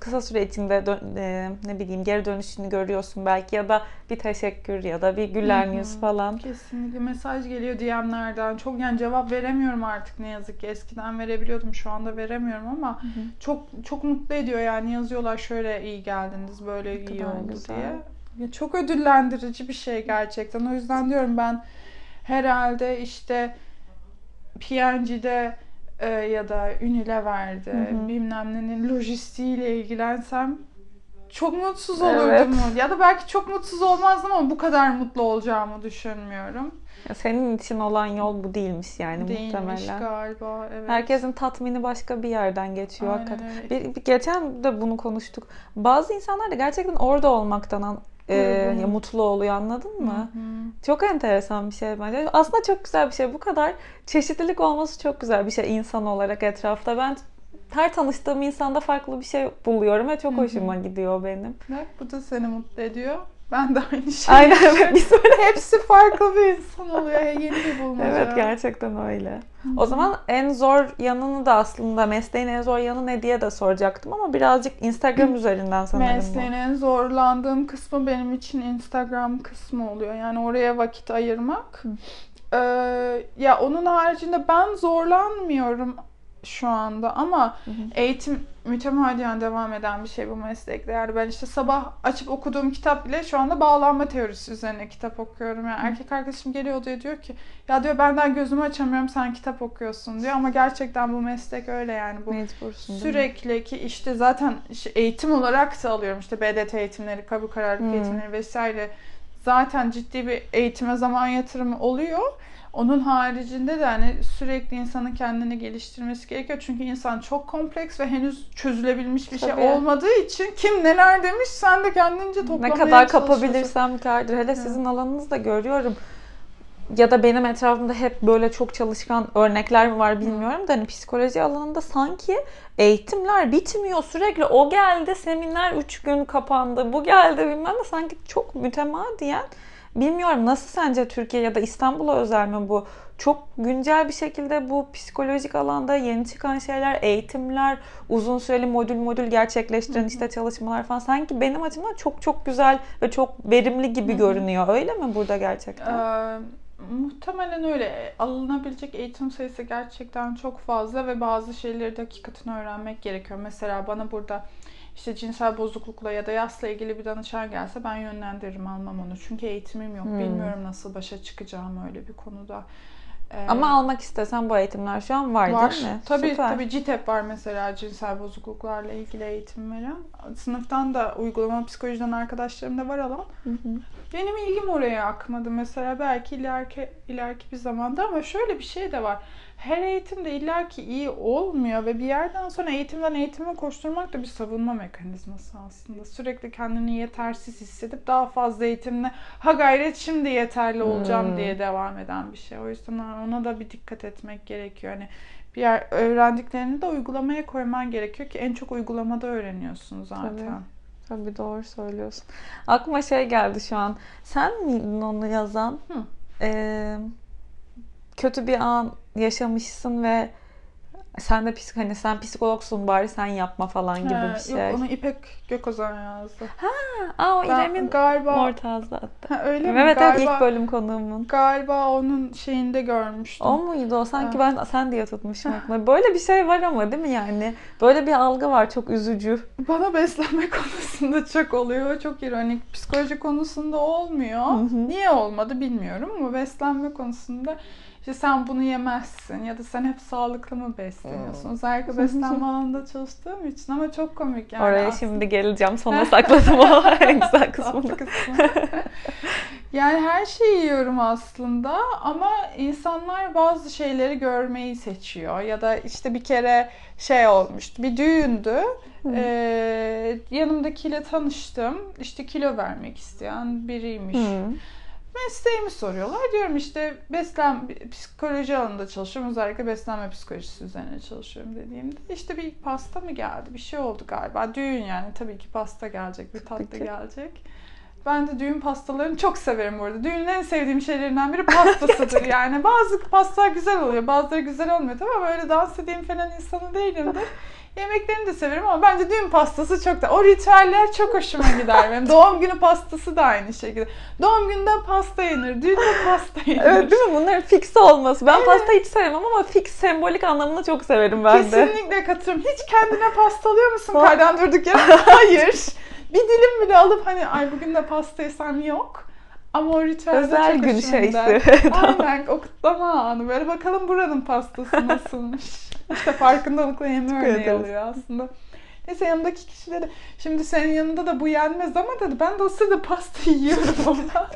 kısa süre içinde dön- e, ne bileyim geri dönüşünü görüyorsun belki ya da bir teşekkür ya da bir güler yüz falan. Kesinlikle mesaj geliyor D M'lerden. Çok yani cevap veremiyorum artık ne yazık ki. Eskiden verebiliyordum. Şu anda veremiyorum ama Hı-hı. çok çok mutlu ediyor yani yazıyorlar şöyle iyi geldiniz, böyle ne iyi oldu güzel. diye. Ya çok ödüllendirici bir şey gerçekten. O yüzden diyorum ben herhalde işte P N G'de e, ya da Ünil'e verdi, hı-hı, bilmem nenin lojistiğiyle ilgilensem çok mutsuz olurdum. Evet. Ya da belki çok mutsuz olmazdım ama bu kadar mutlu olacağımı düşünmüyorum. Ya senin için olan yol bu değilmiş yani, değilmiş muhtemelen. Galiba, evet. Herkesin tatmini başka bir yerden geçiyor. Aynen, hakikaten. Evet. Bir, geçen de bunu konuştuk. Bazı insanlar da gerçekten orada olmaktan an, e, ya, mutlu oluyor, anladın mı? Hı-hı. Çok enteresan bir şey bence. Aslında çok güzel bir şey. Bu kadar çeşitlilik olması çok güzel bir şey insan olarak etrafta. Ben her tanıştığım insanda farklı bir şey buluyorum ve çok, hı-hı, hoşuma gidiyor benim. Bak, bu da seni mutlu ediyor. Ben de aynı şey. Aynen. Hepsi farklı bir insan oluyor. Yeni bir bulmaca. Evet, gerçekten öyle. Hı-hı. O zaman en zor yanını da aslında mesleğin en zor yanı ne diye de soracaktım ama birazcık Instagram üzerinden sanırım. Mesleğin bu. En zorlandığım kısmı benim için Instagram kısmı oluyor. Yani oraya vakit ayırmak. Ee, ya onun haricinde ben zorlanmıyorum şu anda ama, hı hı, eğitim mütemadiyen devam eden bir şey bu meslekte. Yani ben işte sabah açıp okuduğum kitap bile şu anda bağlanma teorisi üzerine kitap okuyorum. Yani, hı, erkek arkadaşım geliyor odaya, diyor ki ya, diyor, benden gözümü açamıyorum, sen kitap okuyorsun, diyor. Ama gerçekten bu meslek öyle yani. Bu mecbursun, sürekli ki işte zaten eğitim olarak da alıyorum. İşte B D T eğitimleri, kamu kararlılık eğitimleri vesaire. Zaten ciddi bir eğitime zaman yatırımı oluyor. Onun haricinde de hani sürekli insanın kendini geliştirmesi gerekiyor. Çünkü insan çok kompleks ve henüz çözülebilmiş bir, tabii, şey olmadığı için kim neler demiş sen de kendince toplamaya çalışıyorsun. Ne kadar kapabilirsem kardır. Hele, evet, sizin alanınızda görüyorum. Ya da benim etrafımda hep böyle çok çalışkan örnekler mi var bilmiyorum, hı, da hani psikoloji alanında sanki eğitimler bitmiyor sürekli. O geldi seminer üç gün kapandı. Bu geldi bilmem ne, sanki çok mütemadiyen. Bilmiyorum, nasıl sence Türkiye ya da İstanbul'a özel mi bu? Çok güncel bir şekilde bu psikolojik alanda yeni çıkan şeyler, eğitimler, uzun süreli modül modül gerçekleştiren, hı hı, işte çalışmalar falan sanki benim açımdan çok çok güzel ve çok verimli gibi, hı hı, görünüyor. Öyle mi burada gerçekten? Ee, muhtemelen öyle. Alınabilecek eğitim sayısı gerçekten çok fazla ve bazı şeyleri de hakikaten öğrenmek gerekiyor. Mesela bana burada İşte cinsel bozuklukla ya da yasla ilgili bir danışan gelse ben yönlendiririm, almam onu. Çünkü eğitimim yok. Hmm. Bilmiyorum nasıl başa çıkacağım öyle bir konuda. Ee, Ama almak istesen bu eğitimler şu an var, var. Değil mi? Tabii, tabii C I T E P var mesela, cinsel bozukluklarla ilgili eğitim veren. Sınıftan da uygulama psikolojiden arkadaşlarım da var alan. Hı hı. Benim ilgim oraya akmadı mesela. Belki ileriki, ileriki bir zamanda ama şöyle bir şey de var. Her eğitim de illaki iyi olmuyor ve bir yerden sonra eğitimden eğitime koşturmak da bir savunma mekanizması aslında. Sürekli kendini yetersiz hissedip daha fazla eğitimle ha gayret şimdi yeterli olacağım, hmm, diye devam eden bir şey. O yüzden ona da bir dikkat etmek gerekiyor. Hani bir yer öğrendiklerini de uygulamaya koyman gerekiyor ki en çok uygulamada öğreniyorsun zaten. Tabii. Tabii, doğru söylüyorsun. Aklıma şey geldi şu an. Sen miydin onu yazan? Hı. Ee, kötü bir an yaşamışsın ve sen de psik hani sen psikologsun bari sen yapma falan gibi He, bir şey. Yok, onu İpek Gökuzan yazdı. Ha, aa, o İrem'in galiba Mortaz'da attı. Ha, öyle mi? Evet, galiba, evet, ilk bölüm konuğumun. Galiba onun şeyinde görmüştüm. O muydu o? Sanki ha. ben sen diye tutmuşum aklıma. Böyle bir şey var ama değil mi yani? Böyle bir algı var, çok üzücü. Bana beslenme konusunda çok oluyor. Çok ironik. Psikoloji konusunda olmuyor. Hı-hı. Niye olmadı bilmiyorum ama beslenme konusunda İşte sen bunu yemezsin ya da sen hep sağlıklı mı besleniyorsun? Özellikle beslenme alanında çalıştığım için ama çok komik yani. Oraya aslında şimdi geleceğim. Sona sakladım o en güzel kısmını. Yani her şeyi yiyorum aslında ama insanlar bazı şeyleri görmeyi seçiyor. Ya da işte bir kere şey olmuştu, bir düğündü. Ee, yanımdakiyle tanıştım. İşte kilo vermek isteyen biriymiş. Hı. Mesleğimi soruyorlar. Diyorum işte beslen psikoloji alanında çalışıyorum. Özellikle beslenme psikolojisi üzerine çalışıyorum dediğimde. İşte bir pasta mı geldi? Bir şey oldu galiba. Düğün yani. Tabii ki pasta gelecek. Bir tatlı Peki. gelecek. Ben de düğün pastalarını çok severim bu arada. Düğünün en sevdiğim şeylerinden biri pastasıdır yani. Bazı pastalar güzel oluyor. Bazıları güzel olmuyor. Tamam, öyle dans edeyim falan insanı değilimdir. Yemeklerini de severim ama bence düğün pastası çok da... O ritüeller çok hoşuma gider benim. Doğum günü pastası da aynı şekilde. Doğum gününde pasta yenir, düğünde pasta yenir. Evet, değil mi? Bunların fix olması. Ben evet. pasta hiç sevmem ama fix sembolik anlamını çok severim ben Kesinlikle de. Kesinlikle katılıyorum. Hiç kendine pasta alıyor musun kardan durduk ya? Hayır. Bir dilim bile alıp hani ay bugün de pasta yesem yok. Ama o ritüelde özel çok gün şeysi. Aynen, o kutlama anı. Böyle bakalım buranın pastası nasılmış. İşte farkındalıkla yeme örneği oluyor aslında. Neyse, yanımdaki kişileri, şimdi senin yanında da bu yenmez ama dedi, ben de o sırada pasta yiyorum ondan.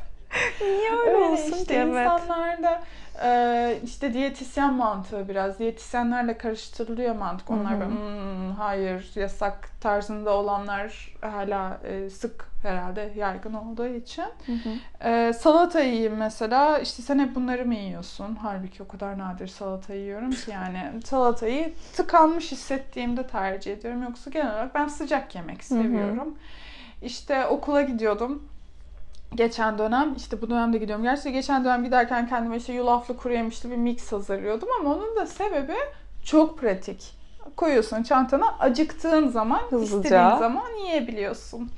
Niye öyle, öyle olsun işte diye. İnsanlar da e, işte diyetisyen mantığı biraz. Diyetisyenlerle karıştırılıyor mantık. Onlar böyle hmm, hayır yasak tarzında olanlar hala e, sık herhalde yaygın olduğu için. Hı hı. E, salata yiyeyim mesela. İşte sen hep bunları mı yiyorsun? Halbuki o kadar nadir salata yiyorum ki yani. Salatayı tıkanmış hissettiğimde tercih ediyorum. Yoksa genel olarak ben sıcak yemek seviyorum. Hı hı. İşte okula gidiyordum. Geçen dönem, işte bu dönemde gidiyorum. Gerçi geçen dönem giderken kendime işte yulaflı kuru yemişli bir mix hazırlıyordum ama onun da sebebi çok pratik. Koyuyorsun çantana, acıktığın zaman, hızlıca, istediğin zaman yiyebiliyorsun.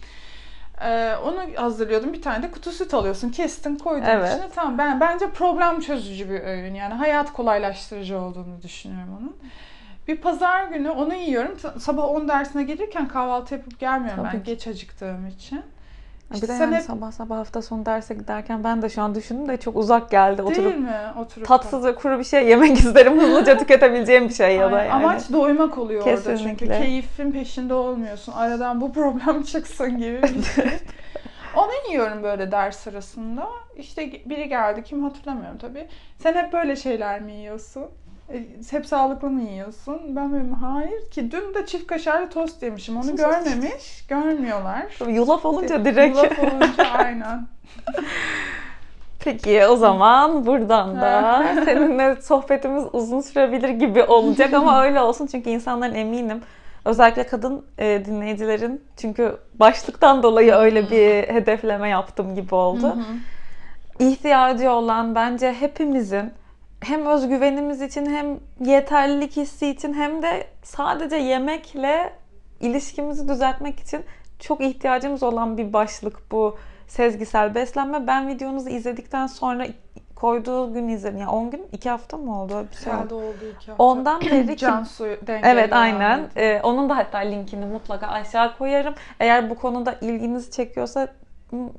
Ee, onu hazırlıyordum. Bir tane de kutu süt alıyorsun. Kestin, koydun evet. içine. Tamam, ben bence problem çözücü bir öğün. Yani hayat kolaylaştırıcı olduğunu düşünüyorum onun. Bir pazar günü onu yiyorum. Sabah on dersine gelirken kahvaltı yapıp gelmiyorum. Tabii ben ki. Geç acıktığım için. İşte bir de yani hep... sabah sabah hafta sonu derse giderken ben de şu an düşündüm de çok uzak geldi. Oturup Değil mi? Oturup tatsız ve kuru bir şey yemek isterim. Hızlıca tüketebileceğim bir şey ya da yani. Amaç doymak oluyor. Kesinlikle. Orada çünkü keyfin peşinde olmuyorsun. Aradan bu problem çıksın gibi bir şey. Onu yiyorum böyle ders arasında. İşte biri geldi, kim hatırlamıyorum tabii. Sen hep böyle şeyler mi yiyorsun? Hep sağlıklı mı yiyorsun? Ben böyle hayır ki dün de çift kaşarlı tost yemişim. Onu görmemiş, görmüyorlar. Yulaf olunca direkt. Yulaf olunca aynen. Peki o zaman buradan da seninle sohbetimiz uzun sürebilir gibi olacak ama öyle olsun. Çünkü insanların eminim. Özellikle kadın e, dinleyicilerin. Çünkü başlıktan dolayı öyle bir hedefleme yaptım gibi oldu. İhtiyacı olan bence hepimizin hem özgüvenimiz için, hem yeterlilik hissi için, hem de sadece yemekle ilişkimizi düzeltmek için çok ihtiyacımız olan bir başlık bu sezgisel beslenme. Ben videonuzu izledikten sonra koyduğu gün izledim. Yani on gün, iki hafta mı oldu? Bir şey oldu. oldu iki hafta. Ondan beri can suyu dengeli. Evet aynen. Ee, onun da hatta linkini mutlaka aşağı koyarım. Eğer bu konuda ilginizi çekiyorsa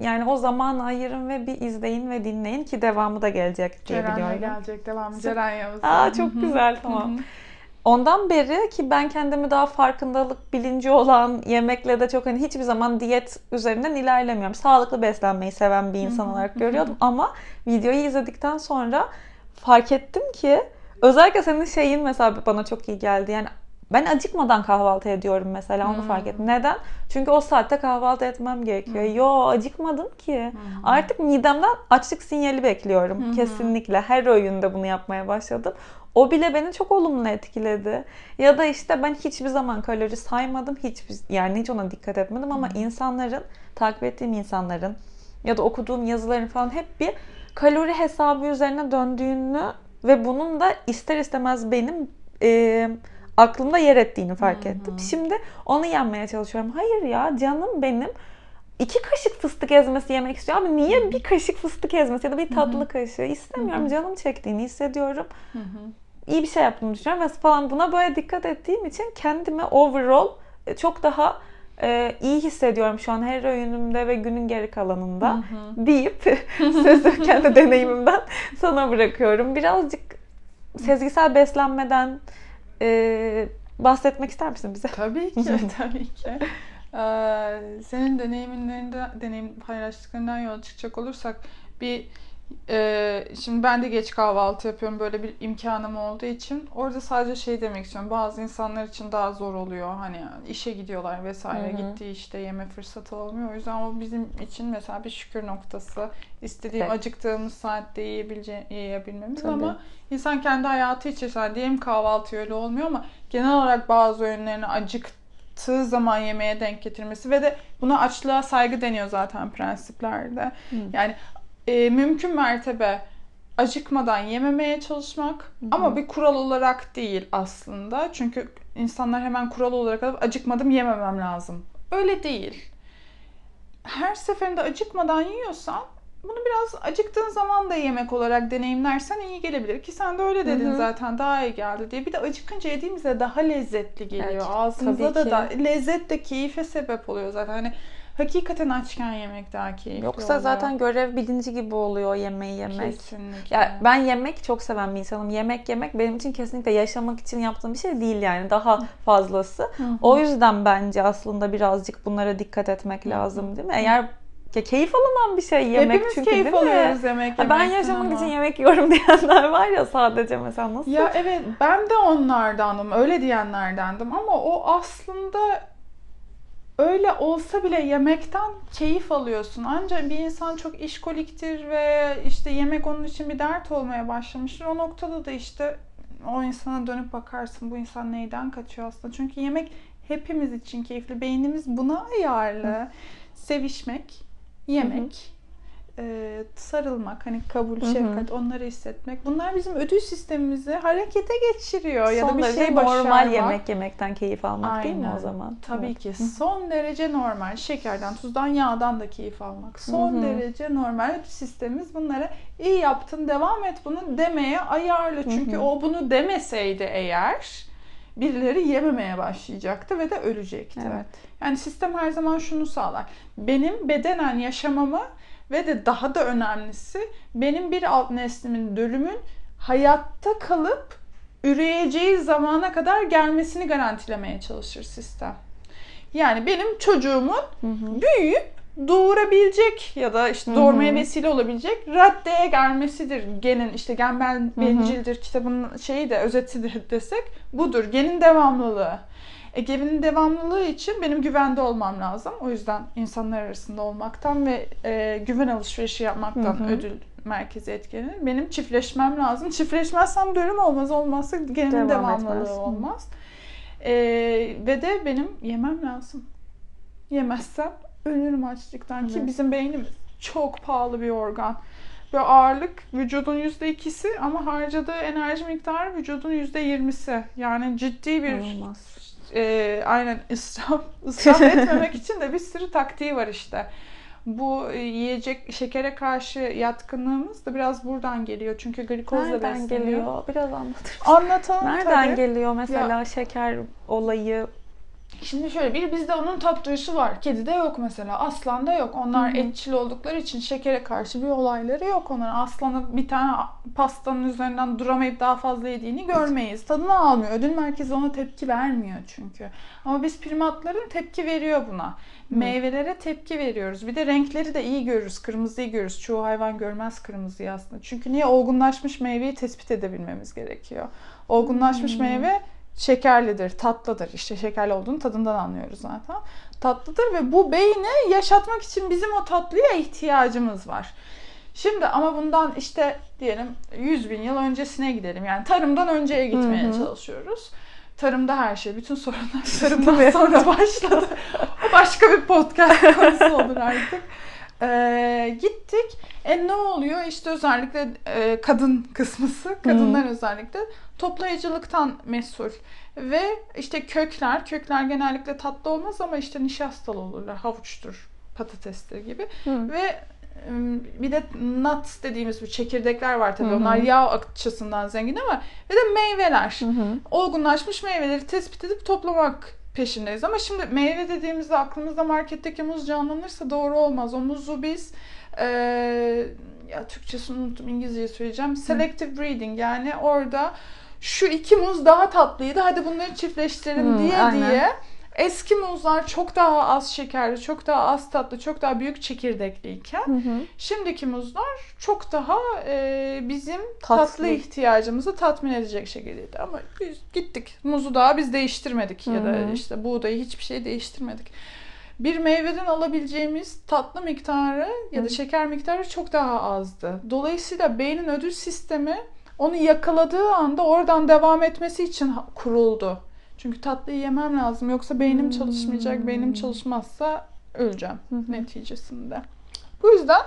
yani o zaman ayırın ve bir izleyin ve dinleyin ki devamı da gelecek diye Ceren'le biliyorum. gelecek devamı. Ceren Yavuz. Aa çok güzel, tamam. Ondan beri ki ben kendimi daha farkındalık bilinci olan, yemekle de çok hani hiçbir zaman diyet üzerinden ilerlemiyorum. Sağlıklı beslenmeyi seven bir insan olarak görüyordum ama videoyu izledikten sonra fark ettim ki özellikle senin şeyin mesela bana çok iyi geldi. Yani ben acıkmadan kahvaltı ediyorum mesela, onu hmm. fark ettim. Neden? Çünkü o saatte kahvaltı etmem gerekiyor. Hmm. Yo acıkmadım ki. Hmm. Artık midemden açlık sinyali bekliyorum. Hmm. Kesinlikle her öğünde bunu yapmaya başladım. O bile beni çok olumlu etkiledi. Ya da işte ben hiçbir zaman kalori saymadım. Hiçbir, yani hiç ona dikkat etmedim ama hmm. insanların, takip ettiğim insanların ya da okuduğum yazıların falan hep bir kalori hesabı üzerine döndüğünü ve bunun da ister istemez benim... E, aklımda yer ettiğini fark ettim. Hı hı. Şimdi onu yenmeye çalışıyorum. Hayır ya canım benim iki kaşık fıstık ezmesi yemek istiyor. Abi niye bir kaşık fıstık ezmesi ya da bir tatlı hı hı. kaşığı? İstemiyorum. Hı hı. Canım çektiğini hissediyorum. Hı hı. İyi bir şey yaptığımı düşünüyorum. Ve falan buna böyle dikkat ettiğim için kendime overall çok daha e, iyi hissediyorum şu an her öğünümde ve günün geri kalanında hı hı. deyip sözü kendi deneyimimden sana bırakıyorum. Birazcık sezgisel beslenmeden Ee, bahsetmek ister misin bize? Tabii ki, tabii ki. Ee, senin deneyimlerinden, deneyim paylaştıklarından yola çıkacak olursak bir e, şimdi ben de geç kahvaltı yapıyorum, böyle bir imkanım olduğu için orada sadece şey demek istiyorum. Bazı insanlar için daha zor oluyor. Hani işe gidiyorlar vesaire. Hı-hı. Gittiği işte yeme fırsatı olmuyor. O yüzden o bizim için mesela bir şükür noktası. İstediğim, evet. acıktığımız saatte yiyebilmemiz tabii. ama insan kendi hayatı içerisinde diyelim kahvaltı öyle olmuyor ama genel olarak bazı öğünlerini acıktığı zaman yemeğe denk getirmesi ve de buna açlığa saygı deniyor zaten prensiplerde. Hı. Yani e, mümkün mertebe acıkmadan yememeye çalışmak hı hı. ama bir kural olarak değil aslında. Çünkü insanlar hemen kural olarak alıp acıkmadım yememem lazım. Öyle değil. Her seferinde acıkmadan yiyorsan bunu biraz acıktığın zaman da yemek olarak deneyimlersen iyi gelebilir. Ki sen de öyle dedin hı hı. zaten daha iyi geldi diye. Bir de acıkınca yediğimizde daha lezzetli geliyor. Evet, ağzımıza da, da lezzet de keyfe sebep oluyor zaten. Hani hakikaten açken yemek daha keyifli Yoksa oluyor. Zaten görev bilinci gibi oluyor yemeği yemek. Kesinlikle. Ya ben yemek çok seven bir insanım. Yemek yemek benim için kesinlikle yaşamak için yaptığım bir şey değil yani. Daha fazlası. Hı hı. O yüzden bence aslında birazcık bunlara dikkat etmek lazım değil mi? Eğer ya keyif alınan bir şey yemek Hepimiz çünkü değil mi? Hepimiz keyif alıyoruz yemek yemekten. Ben yaşamak ama. için yemek yiyorum diyenler var ya sadece mesela nasıl? Ya evet ben de onlardanım, öyle diyenlerdendim ama o aslında öyle olsa bile yemekten keyif alıyorsun. Ancak bir insan çok işkoliktir ve işte yemek onun için bir dert olmaya başlamıştır. O noktada da işte o insana dönüp bakarsın bu insan neyden kaçıyor aslında. Çünkü yemek hepimiz için keyifli. Beynimiz buna ayarlı. Hı. Sevişmek, yemek, e, sarılmak, hani kabul, hı hı. şefkat, onları hissetmek. Bunlar bizim ödül sistemimizi harekete geçiriyor. Son ya da bir şey başarmak. Normal yemek yemekten keyif almak Aynen. değil mi o zaman? Tabii evet. ki. Son derece normal. Şekerden, tuzdan, yağdan da keyif almak. Son hı hı. derece normal. Ödül sistemimiz bunlara iyi yaptın, devam et bunu demeye ayarlı. Çünkü hı hı. o bunu demeseydi eğer... birileri yememeye başlayacaktı ve de ölecekti. Evet. Yani sistem her zaman şunu sağlar. Benim bedenen yaşamamı ve de daha da önemlisi benim bir alt neslimin, dölümün hayatta kalıp üreyeceği zamana kadar gelmesini garantilemeye çalışır sistem. Yani benim çocuğumun hı hı. büyüyüp doğurabilecek ya da işte doğurmaya Hı-hı. vesile olabilecek raddeye gelmesidir. Genin işte gen ben bencildir kitabının şeyi de özeti de desek budur. Genin devamlılığı. E, genin devamlılığı için benim güvende olmam lazım. O yüzden insanlar arasında olmaktan ve e, güven alışverişi yapmaktan Hı-hı. ödül merkezi etkilenir. Benim çiftleşmem lazım. Çiftleşmezsem dönüm olmaz. Olmazsa genin Devam devamlılığı etmez. olmaz. E, ve de benim yemem lazım. Yemezsem ölürüm açlıktan ki bizim beynimiz çok pahalı bir organ. Ve ağırlık vücudun yüzde ikisi ama harcadığı enerji miktarı vücudun yüzde yirmisi. Yani ciddi bir e, aynen israf, israf etmemek için de bir sürü taktiği var işte. Bu yiyecek şekere karşı yatkınlığımız da biraz buradan geliyor. Çünkü glikozla besleniyor. Nereden geliyor? Biraz anlatır mısın? Anlatalım Nereden tabii. Nereden geliyor mesela ya. şeker olayı? Şimdi şöyle bir bizde onun tap duyusu var. Kedide yok mesela. Aslanda yok. Onlar Hı-hı. etçil oldukları için şekere karşı bir olayları yok onların. Aslanı bir tane pastanın üzerinden duramayıp daha fazla yediğini görmeyiz. Tadını almıyor. Ödül merkezi ona tepki vermiyor çünkü. Ama biz primatların tepki veriyor buna. Hı-hı. Meyvelere tepki veriyoruz. Bir de renkleri de iyi görürüz. Kırmızıyı görürüz. Çoğu hayvan görmez kırmızıyı aslında. Çünkü niye? Olgunlaşmış meyveyi tespit edebilmemiz gerekiyor. Olgunlaşmış Hı-hı. meyve şekerlidir, tatlıdır. İşte şekerli olduğunu tadından anlıyoruz zaten. Tatlıdır ve bu beyni yaşatmak için bizim o tatlıya ihtiyacımız var. Şimdi ama bundan işte diyelim yüz bin yıl öncesine gidelim. Yani tarımdan önceye gitmeye Hı-hı. çalışıyoruz. Tarımda her şey, bütün sorunlar tarımdan sonra başladı. O başka bir podcast konusu olur artık. Ee, gittik. E ne oluyor? İşte özellikle e, kadın kısmısı, kadınlar hmm. özellikle toplayıcılıktan mesul ve işte kökler, kökler genellikle tatlı olmaz ama işte nişastalı olurlar, havuçtur, patatestir gibi hmm. ve bir de nuts dediğimiz bu çekirdekler var tabii. Hı hı. Onlar yağ açısından zengin ama ve de meyveler. Hı hı. Olgunlaşmış meyveleri tespit edip toplamak peşindeyiz. Ama şimdi meyve dediğimizde aklımızda marketteki muz canlanırsa doğru olmaz. O muzu biz e, ya Türkçesini unuttum, İngilizceyi söyleyeceğim. Selective breeding, yani orada şu iki muz daha tatlıydı. Hadi bunları çiftleştirelim hmm, diye aynen. diye eski muzlar çok daha az şekerli, çok daha az tatlı, çok daha büyük çekirdekliyken hı hı. şimdiki muzlar çok daha e, bizim tatlı. tatlı ihtiyacımızı tatmin edecek şekildeydi. Ama biz gittik. Muzu daha biz değiştirmedik hı hı. ya da işte buğdayı, hiçbir şey değiştirmedik. Bir meyveden alabileceğimiz tatlı miktarı ya da hı. şeker miktarı çok daha azdı. Dolayısıyla beynin ödül sistemi onu yakaladığı anda oradan devam etmesi için kuruldu. Çünkü tatlıyı yemem lazım. Yoksa beynim çalışmayacak. Beynim çalışmazsa öleceğim Hı-hı. neticesinde. Bu yüzden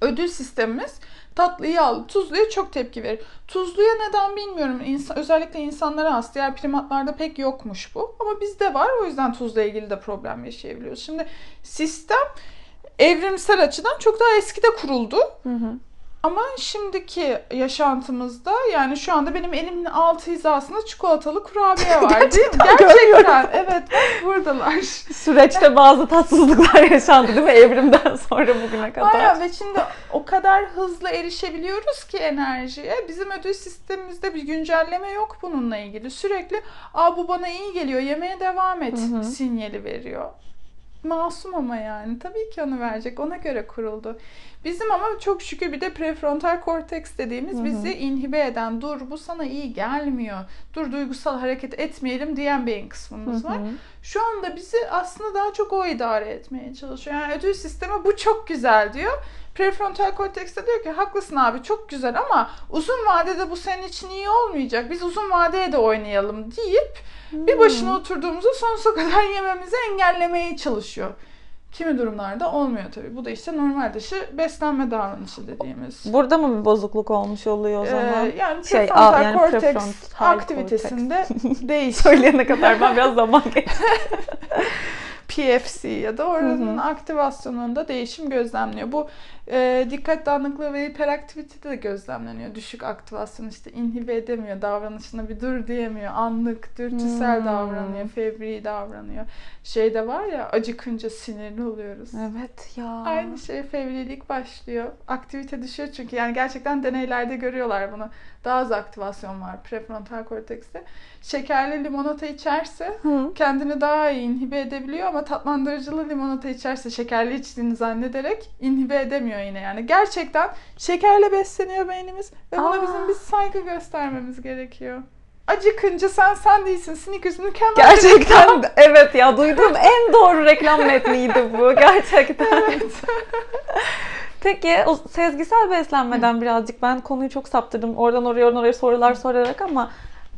ödül sistemimiz tatlıyı al, tuzluya çok tepki verir. Tuzluya neden bilmiyorum. İnsan, özellikle insanlara has. Diğer primatlarda pek yokmuş bu. Ama bizde var. O yüzden tuzla ilgili de problem yaşayabiliyoruz. Şimdi sistem evrimsel açıdan çok daha eskide kuruldu. Hı hı. Ama şimdiki yaşantımızda, yani şu anda benim elimin altı hizasında çikolatalı kurabiye var. Gerçekten, Gerçekten. Evet, buradalar. Süreçte bazı tatsızlıklar yaşandı değil mi evrimden sonra bugüne kadar? Bayağı, ve şimdi o kadar hızlı erişebiliyoruz ki enerjiye. Bizim ödül sistemimizde bir güncelleme yok bununla ilgili. Sürekli "Aa, bu bana iyi geliyor, yemeğe devam et" hı hı. sinyali veriyor. Masum ama yani. Tabii ki onu verecek. Ona göre kuruldu. Bizim ama çok şükür bir de prefrontal korteks dediğimiz, hı hı. bizi inhibe eden, dur bu sana iyi gelmiyor, dur duygusal hareket etmeyelim diyen beyin kısmımız hı hı. var. Şu anda bizi aslında daha çok o idare etmeye çalışıyor. Yani ödül sistemi bu çok güzel diyor. Prefrontal korteks de diyor ki haklısın abi, çok güzel ama uzun vadede bu senin için iyi olmayacak. Biz uzun vadeye de oynayalım deyip hmm. bir başına oturduğumuzu sonsuza kadar yememizi engellemeye çalışıyor. Kimi durumlarda olmuyor tabii. Bu da işte normal dışı beslenme davranışı dediğimiz. Burada mı bir bozukluk olmuş oluyor o zaman? Ee, yani şey, prefrontal yani korteks aktivitesinde değişiyor. Söyleyene kadar ben biraz zaman geçtim. P F C ya da oranın hı hı. aktivasyonunda değişim gözlemliyor. Bu e, dikkat dağınıklığı ve hiperaktivitede de gözlemleniyor. Düşük aktivasyon, işte inhibe edemiyor, davranışına bir dur diyemiyor, anlık, dürtüsel hmm. davranıyor, fevri davranıyor. Şey de var ya, acıkınca sinirli oluyoruz. Evet ya. Aynı şey, fevrilik başlıyor. Aktivite düşüyor çünkü, yani gerçekten deneylerde görüyorlar bunu. Daha az aktivasyon var prefrontal kortekste. Şekerli limonata içerse hı. kendini daha iyi inhibe edebiliyor ama tatlandırıcılı limonata içerse, şekerli içtiğini zannederek inhibe edemiyor yine yani. Gerçekten şekerle besleniyor beynimiz ve buna Aa. bizim bir saygı göstermemiz gerekiyor. Acıkınca sen sen değilsin, Snickers mükemmel. Gerçekten evet ya, duyduğum en doğru reklam metniydi bu gerçekten. Evet. Peki o sezgisel beslenmeden birazcık, ben konuyu çok saptırdım oradan oraya oraya sorular sorarak ama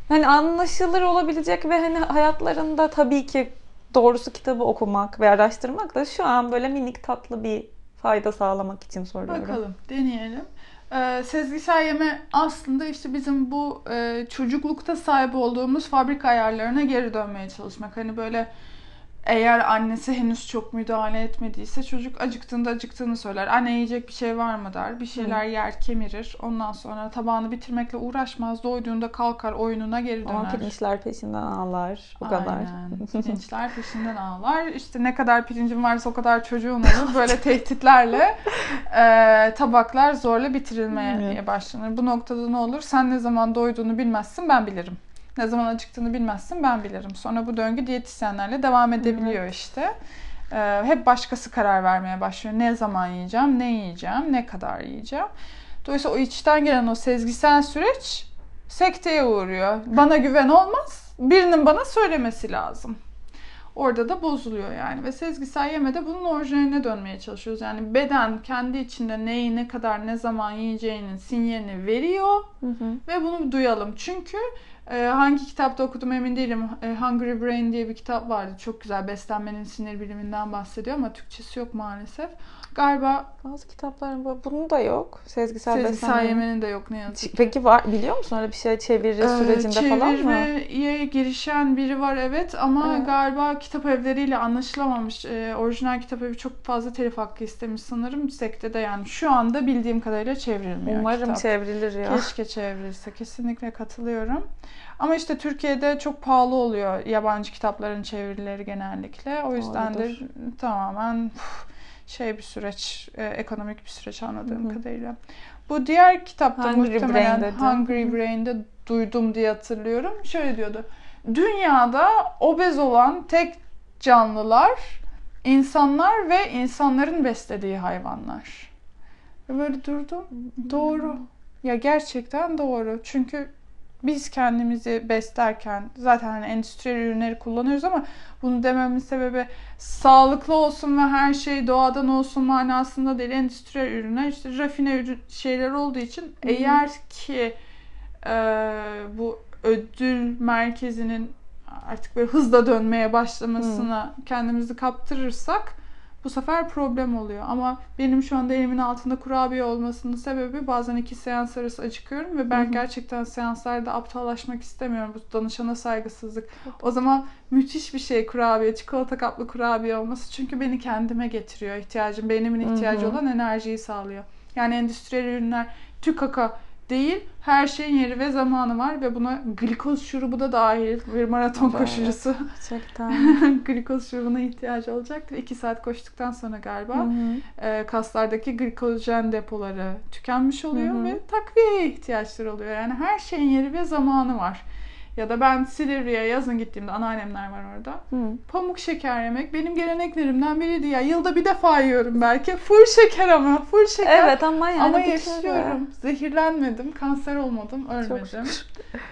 hani anlaşılır olabilecek ve hani hayatlarında tabii ki doğrusu kitabı okumak ve araştırmak da şu an böyle minik tatlı bir fayda sağlamak için soruyorum. Bakalım, deneyelim. Ee, sezgisel yeme aslında işte bizim bu e, çocuklukta sahip olduğumuz fabrika ayarlarına geri dönmeye çalışmak. Hani böyle, eğer annesi henüz çok müdahale etmediyse çocuk acıktığında acıktığını söyler. Anne yiyecek bir şey var mı der. Bir şeyler Hı. yer, kemirir. Ondan sonra tabağını bitirmekle uğraşmaz. Doyduğunda kalkar, oyununa geri döner. Ama pirinçler peşinden ağlar. O kadar. Aynen. Pirinçler peşinden ağlar. İşte ne kadar pirincim varsa o kadar çocuğum olur. Böyle tehditlerle e, tabaklar zorla bitirilmeye Hı. başlanır. Bu noktada ne olur? Sen ne zaman doyduğunu bilmezsin, ben bilirim. Ne zaman acıktığını bilmezsin, ben bilirim. Sonra bu döngü diyetisyenlerle devam edebiliyor evet. işte. Ee, hep başkası karar vermeye başlıyor. Ne zaman yiyeceğim, ne yiyeceğim, ne kadar yiyeceğim. Dolayısıyla o içten gelen o sezgisel süreç sekteye uğruyor. Bana güven olmaz, birinin bana söylemesi lazım. Orada da bozuluyor yani. Ve sezgisel yemede bunun orijinaline dönmeye çalışıyoruz. Yani beden kendi içinde neyi, ne kadar, ne zaman yiyeceğinin sinyalini veriyor. Hı hı. Ve bunu duyalım. Çünkü hangi kitapta okudum emin değilim. Hungry Brain diye bir kitap vardı. Çok güzel, beslenmenin sinir biliminden bahsediyor ama Türkçesi yok maalesef. Galiba bazı kitapların bunun da yok. Sezgisel, sezgisel beslenme. Yemenin de yok ne yazık ki. Peki var, biliyor musun öyle bir şey, çeviri ee, sürecinde falan mı? Çevirmeye girişen biri var evet ama evet. galiba kitap evleriyle anlaşılamamış. Ee, orijinal kitap evi çok fazla telif hakkı istemiş sanırım. Sektede yani şu anda bildiğim kadarıyla çevrilmiyor. Umarım kitap çevrilir ya. Keşke çevrilse. Kesinlikle katılıyorum. Ama işte Türkiye'de çok pahalı oluyor yabancı kitapların çevirileri genellikle. O yüzden Doğrudur. de tamamen şey bir süreç, ekonomik bir süreç anladığım Hı-hı. kadarıyla. Bu diğer kitapta Hungry muhtemelen Brain Hungry Brain'de duydum diye hatırlıyorum. Şöyle diyordu. Dünyada obez olan tek canlılar insanlar ve insanların beslediği hayvanlar. Böyle durdum. Doğru. Ya gerçekten doğru. Çünkü biz kendimizi beslerken zaten hani endüstriyel ürünleri kullanıyoruz ama bunu dememin sebebi sağlıklı olsun ve her şey doğadan olsun manasında değil. Endüstriyel ürünler işte rafine ürün şeyler olduğu için hmm. eğer ki e, bu ödül merkezinin artık böyle hızla dönmeye başlamasına hmm. kendimizi kaptırırsak bu sefer problem oluyor. Ama benim şu anda elimin altında kurabiye olmasının sebebi bazen iki seans arası acıkıyorum ve ben Hı-hı. gerçekten seanslarda aptallaşmak istemiyorum. Bu danışana saygısızlık. O zaman müthiş bir şey kurabiye, çikolata kaplı kurabiye olması. Çünkü beni kendime getiriyor ihtiyacım. Beynimin ihtiyacı Hı-hı. olan enerjiyi sağlıyor. Yani endüstriyel ürünler, tükaka değil, her şeyin yeri ve zamanı var ve buna glikoz şurubu da dahil. Bir maraton evet, koşucusu. Gerçekten. Glikoz şurubuna ihtiyacı olacaktır. iki saat koştuktan sonra galiba hı hı. kaslardaki glikojen depoları tükenmiş oluyor hı hı. ve takviyeye ihtiyaçları oluyor. Yani her şeyin yeri ve zamanı var. Ya da ben Silivri'ye yazın gittiğimde, anneannemler var orada. Hı. Pamuk şeker yemek benim geleneklerimden biriydi ya. Yılda bir defa yiyorum belki. Full şeker ama. Full şeker. Evet ama yani. Ama yaşıyorum. Zehirlenmedim. Kanser olmadım. Ölmedim.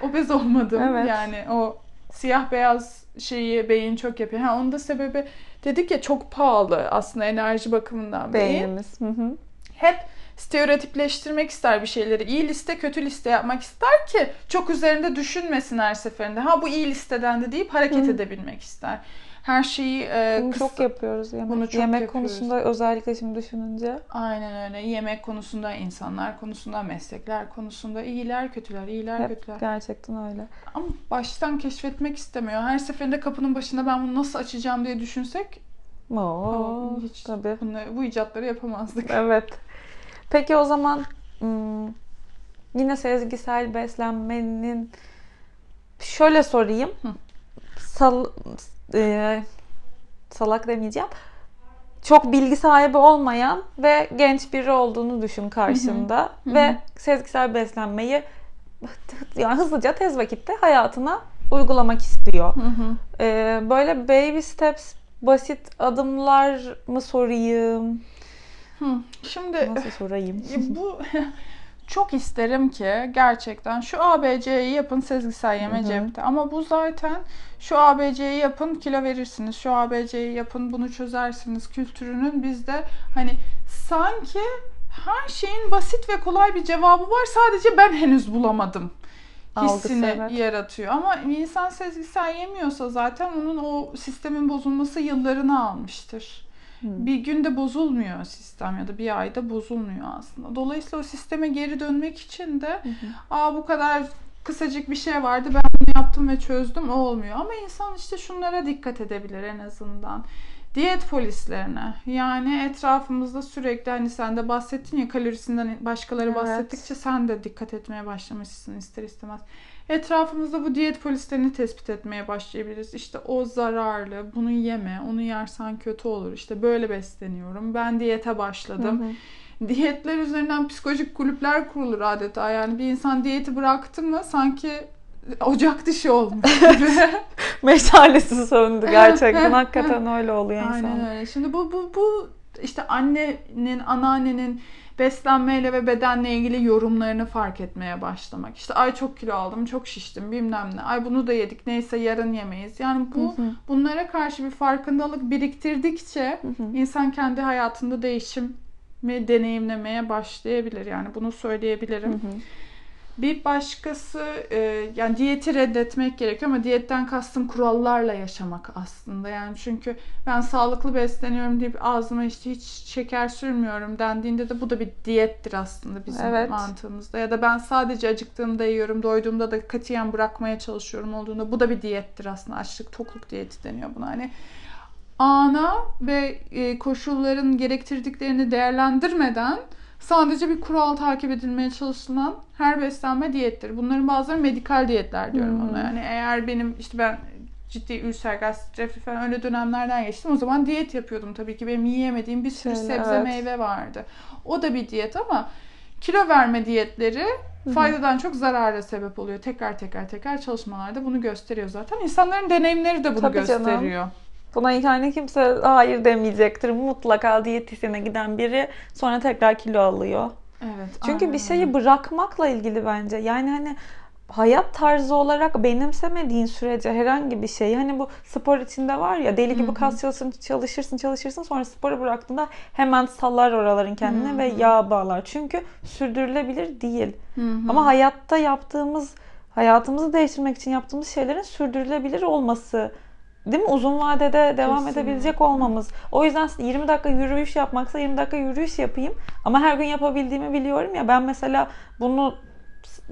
Obez olmadım. Evet. Yani o siyah beyaz şeyi beyin çok yapıyor. Ha, onun da sebebi dedik ya, çok pahalı aslında enerji bakımından beynimiz. Beyin. Hı hı. Hep stereotipleştirmek ister bir şeyleri. İyi liste, kötü liste yapmak ister ki çok üzerinde düşünmesin her seferinde. Ha bu iyi listeden de deyip hareket Hı. edebilmek ister. Her şeyi e, bunu kısa... çok yapıyoruz. Yemek, bunu çok yemek yapıyoruz. Konusunda özellikle şimdi düşününce. Aynen öyle. Yemek konusunda, insanlar konusunda, meslekler konusunda iyiler, kötüler, iyiler, hep kötüler. Gerçekten öyle. Ama baştan keşfetmek istemiyor. Her seferinde kapının başında ben bunu nasıl açacağım diye düşünsek Oo, hiç tabii. Bunları, bu icatları yapamazdık. Evet. Peki o zaman yine sezgisel beslenmenin, şöyle sorayım, Sal, e, salak demeyeceğim, çok bilgi sahibi olmayan ve genç biri olduğunu düşün karşında ve sezgisel beslenmeyi yani hızlıca, tez vakitte hayatına uygulamak istiyor. E, böyle baby steps, basit adımlar mı sorayım? Şimdi nasıl sorayım? Bu çok isterim ki gerçekten şu A B C'yi yapın, sezgisel yeme Hı-hı. cepte. Ama bu zaten şu A B C'yi yapın, kilo verirsiniz. Şu A B C'yi yapın, bunu çözersiniz. Kültürünün bizde hani sanki her şeyin basit ve kolay bir cevabı var. Sadece ben henüz bulamadım hissini Algısı, evet. yaratıyor. Ama insan sezgisel yemiyorsa zaten onun o sistemin bozulması yıllarını almıştır. Bir günde bozulmuyor sistem ya da bir ayda bozulmuyor aslında. Dolayısıyla o sisteme geri dönmek için de hı hı. aa bu kadar kısacık bir şey vardı, ben bunu yaptım ve çözdüm, o olmuyor. Ama insan işte şunlara dikkat edebilir en azından. Diyet polislerine. Yani etrafımızda sürekli, hani sen de bahsettin ya, kalorisinden başkaları evet. bahsettikçe sen de dikkat etmeye başlamışsın ister istemez. Etrafımızda bu diyet polislerini tespit etmeye başlayabiliriz. İşte o zararlı, bunu yeme, onu yersen kötü olur. İşte böyle besleniyorum, ben diyete başladım. Hı hı. Diyetler üzerinden psikolojik kulüpler kurulur adeta. Yani bir insan diyeti bıraktı mı sanki ocak dışı olmuş gibi. Meşalesi söndü gerçekten. Hakikaten öyle oluyor insan. Aynen öyle. Şimdi bu, bu, bu işte annenin, anneannenin beslenmeyle ve bedenle ilgili yorumlarını fark etmeye başlamak. İşte ay çok kilo aldım, çok şiştim, bilmem ne. Ay bunu da yedik, neyse yarın yemeyiz. Yani bu hı hı. bunlara karşı bir farkındalık biriktirdikçe hı hı. insan kendi hayatında değişimi deneyimlemeye başlayabilir. Yani bunu söyleyebilirim. Hı hı. Bir başkası, yani diyeti reddetmek gerekiyor ama diyetten kastım kurallarla yaşamak aslında. Yani çünkü ben sağlıklı besleniyorum deyip ağzıma işte hiç şeker sürmüyorum dendiğinde de bu da bir diyettir aslında bizim evet. mantığımızda. Ya da ben sadece acıktığımda yiyorum, doyduğumda da katiyen bırakmaya çalışıyorum olduğunda, bu da bir diyettir aslında. Açlık, tokluk diyeti deniyor buna. Hani ana ve koşulların gerektirdiklerini değerlendirmeden sadece bir kural takip edilmeye çalışılan her beslenme diyettir. Bunların bazıları medikal diyetler diyorum hmm. ona. Yani eğer benim işte ben ciddi ülser, gastrit falan öyle dönemlerden geçtim. O zaman diyet yapıyordum tabii ki. Benim yiyemediğim bir sürü Şöyle, sebze evet. meyve vardı. O da bir diyet ama kilo verme diyetleri faydadan çok zarara sebep oluyor. Tekrar tekrar tekrar çalışmalarda bunu gösteriyor zaten. İnsanların deneyimleri de bunu tabii gösteriyor. Canım. Buna yani kimse hayır demeyecektir. Mutlaka diyetisyene giden biri sonra tekrar kilo alıyor. Evet. Çünkü aynen. bir şeyi bırakmakla ilgili bence. Yani hani hayat tarzı olarak benimsemediğin sürece herhangi bir şey. Hani bu spor içinde var ya, deli gibi Hı-hı. kas çalışırsın, çalışırsın, çalışırsın. Sonra sporu bıraktığında hemen sallar oraların kendine Hı-hı. ve yağ bağlar. Çünkü sürdürülebilir değil. Hı-hı. Ama hayatta yaptığımız, hayatımızı değiştirmek için yaptığımız şeylerin sürdürülebilir olması, değil mi? Uzun vadede devam Kesinlikle. Edebilecek olmamız. O yüzden yirmi dakika yürüyüş yapmaksa yirmi dakika yürüyüş yapayım. Ama her gün yapabildiğimi biliyorum ya. Ben mesela bunu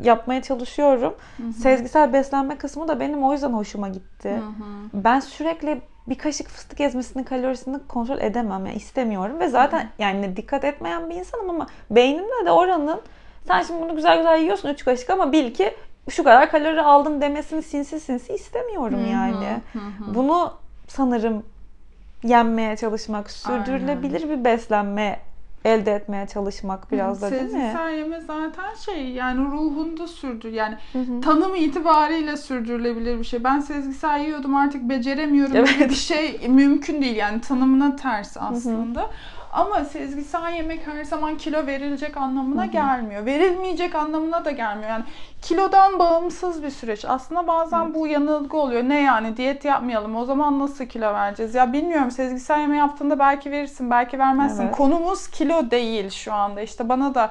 yapmaya çalışıyorum. Hı hı. Sezgisel beslenme kısmı da benim o yüzden hoşuma gitti. Hı hı. Ben sürekli bir kaşık fıstık ezmesinin kalorisini kontrol edemem. Yani istemiyorum ve zaten yani dikkat etmeyen bir insanım ama beynimde de oranın sen şimdi bunu güzel güzel yiyorsun üç kaşık ama bil ki şu kadar kalori aldın demesini sinsi sinsi istemiyorum hı-hı, yani. Hı-hı. Bunu sanırım yenmeye çalışmak, sürdürülebilir aynen. bir beslenme elde etmeye çalışmak biraz da değil mi? Sezgisel yeme zaten şey yani ruhunda sürdür yani hı hı. tanım itibariyle sürdürülebilir bir şey. Ben sezgisel yiyordum artık beceremiyorum evet. gibi bir şey mümkün değil yani tanımına ters aslında. Hı hı. Ama sezgisel yemek her zaman kilo verilecek anlamına hı hı. gelmiyor. Verilmeyecek anlamına da gelmiyor. Yani kilodan bağımsız bir süreç. Aslında bazen evet. bu yanılgı oluyor. Ne yani diyet yapmayalım o zaman nasıl kilo vereceğiz? Ya bilmiyorum sezgisel yeme yaptığında belki verirsin belki vermezsin. Evet. Konumuz kilo değil şu anda. İşte bana da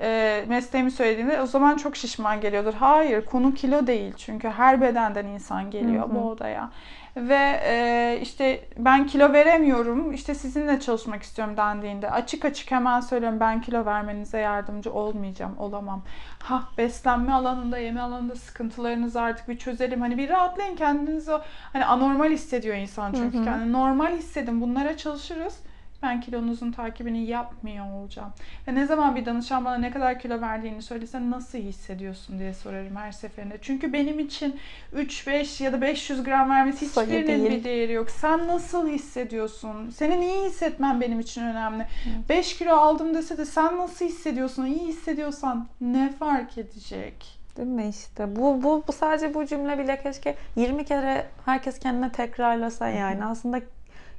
e, mesleğimi söylediğinde o zaman çok şişman geliyordur. Hayır konu kilo değil çünkü her bedenden insan geliyor hı hı. bu odaya. Ve e, işte ben kilo veremiyorum, işte sizinle çalışmak istiyorum dendiğinde açık açık hemen söylüyorum ben kilo vermenize yardımcı olmayacağım, olamam. Ha beslenme alanında, yeme alanında sıkıntılarınızı artık bir çözelim. Hani bir rahatlayın kendinizi o hani anormal hissediyor insan çünkü hı hı. kendini. Normal hissedin bunlara çalışırız. Ben kilonuzun takibini yapmıyor olacağım. Ve ne zaman bir danışan bana ne kadar kilo verdiğini söylese nasıl hissediyorsun diye sorarım her seferinde. Çünkü benim için üç beş ya da beş yüz gram vermesi hiçbirinin bir değeri yok. Sen nasıl hissediyorsun? Senin iyi hissetmen benim için önemli. Hı. beş kilo aldım dese de sen nasıl hissediyorsun? İyi hissediyorsan ne fark edecek? Değil mi işte? Bu, bu, bu sadece bu cümle bile keşke yirmi kere herkes kendine tekrarlasa yani. Hı. Aslında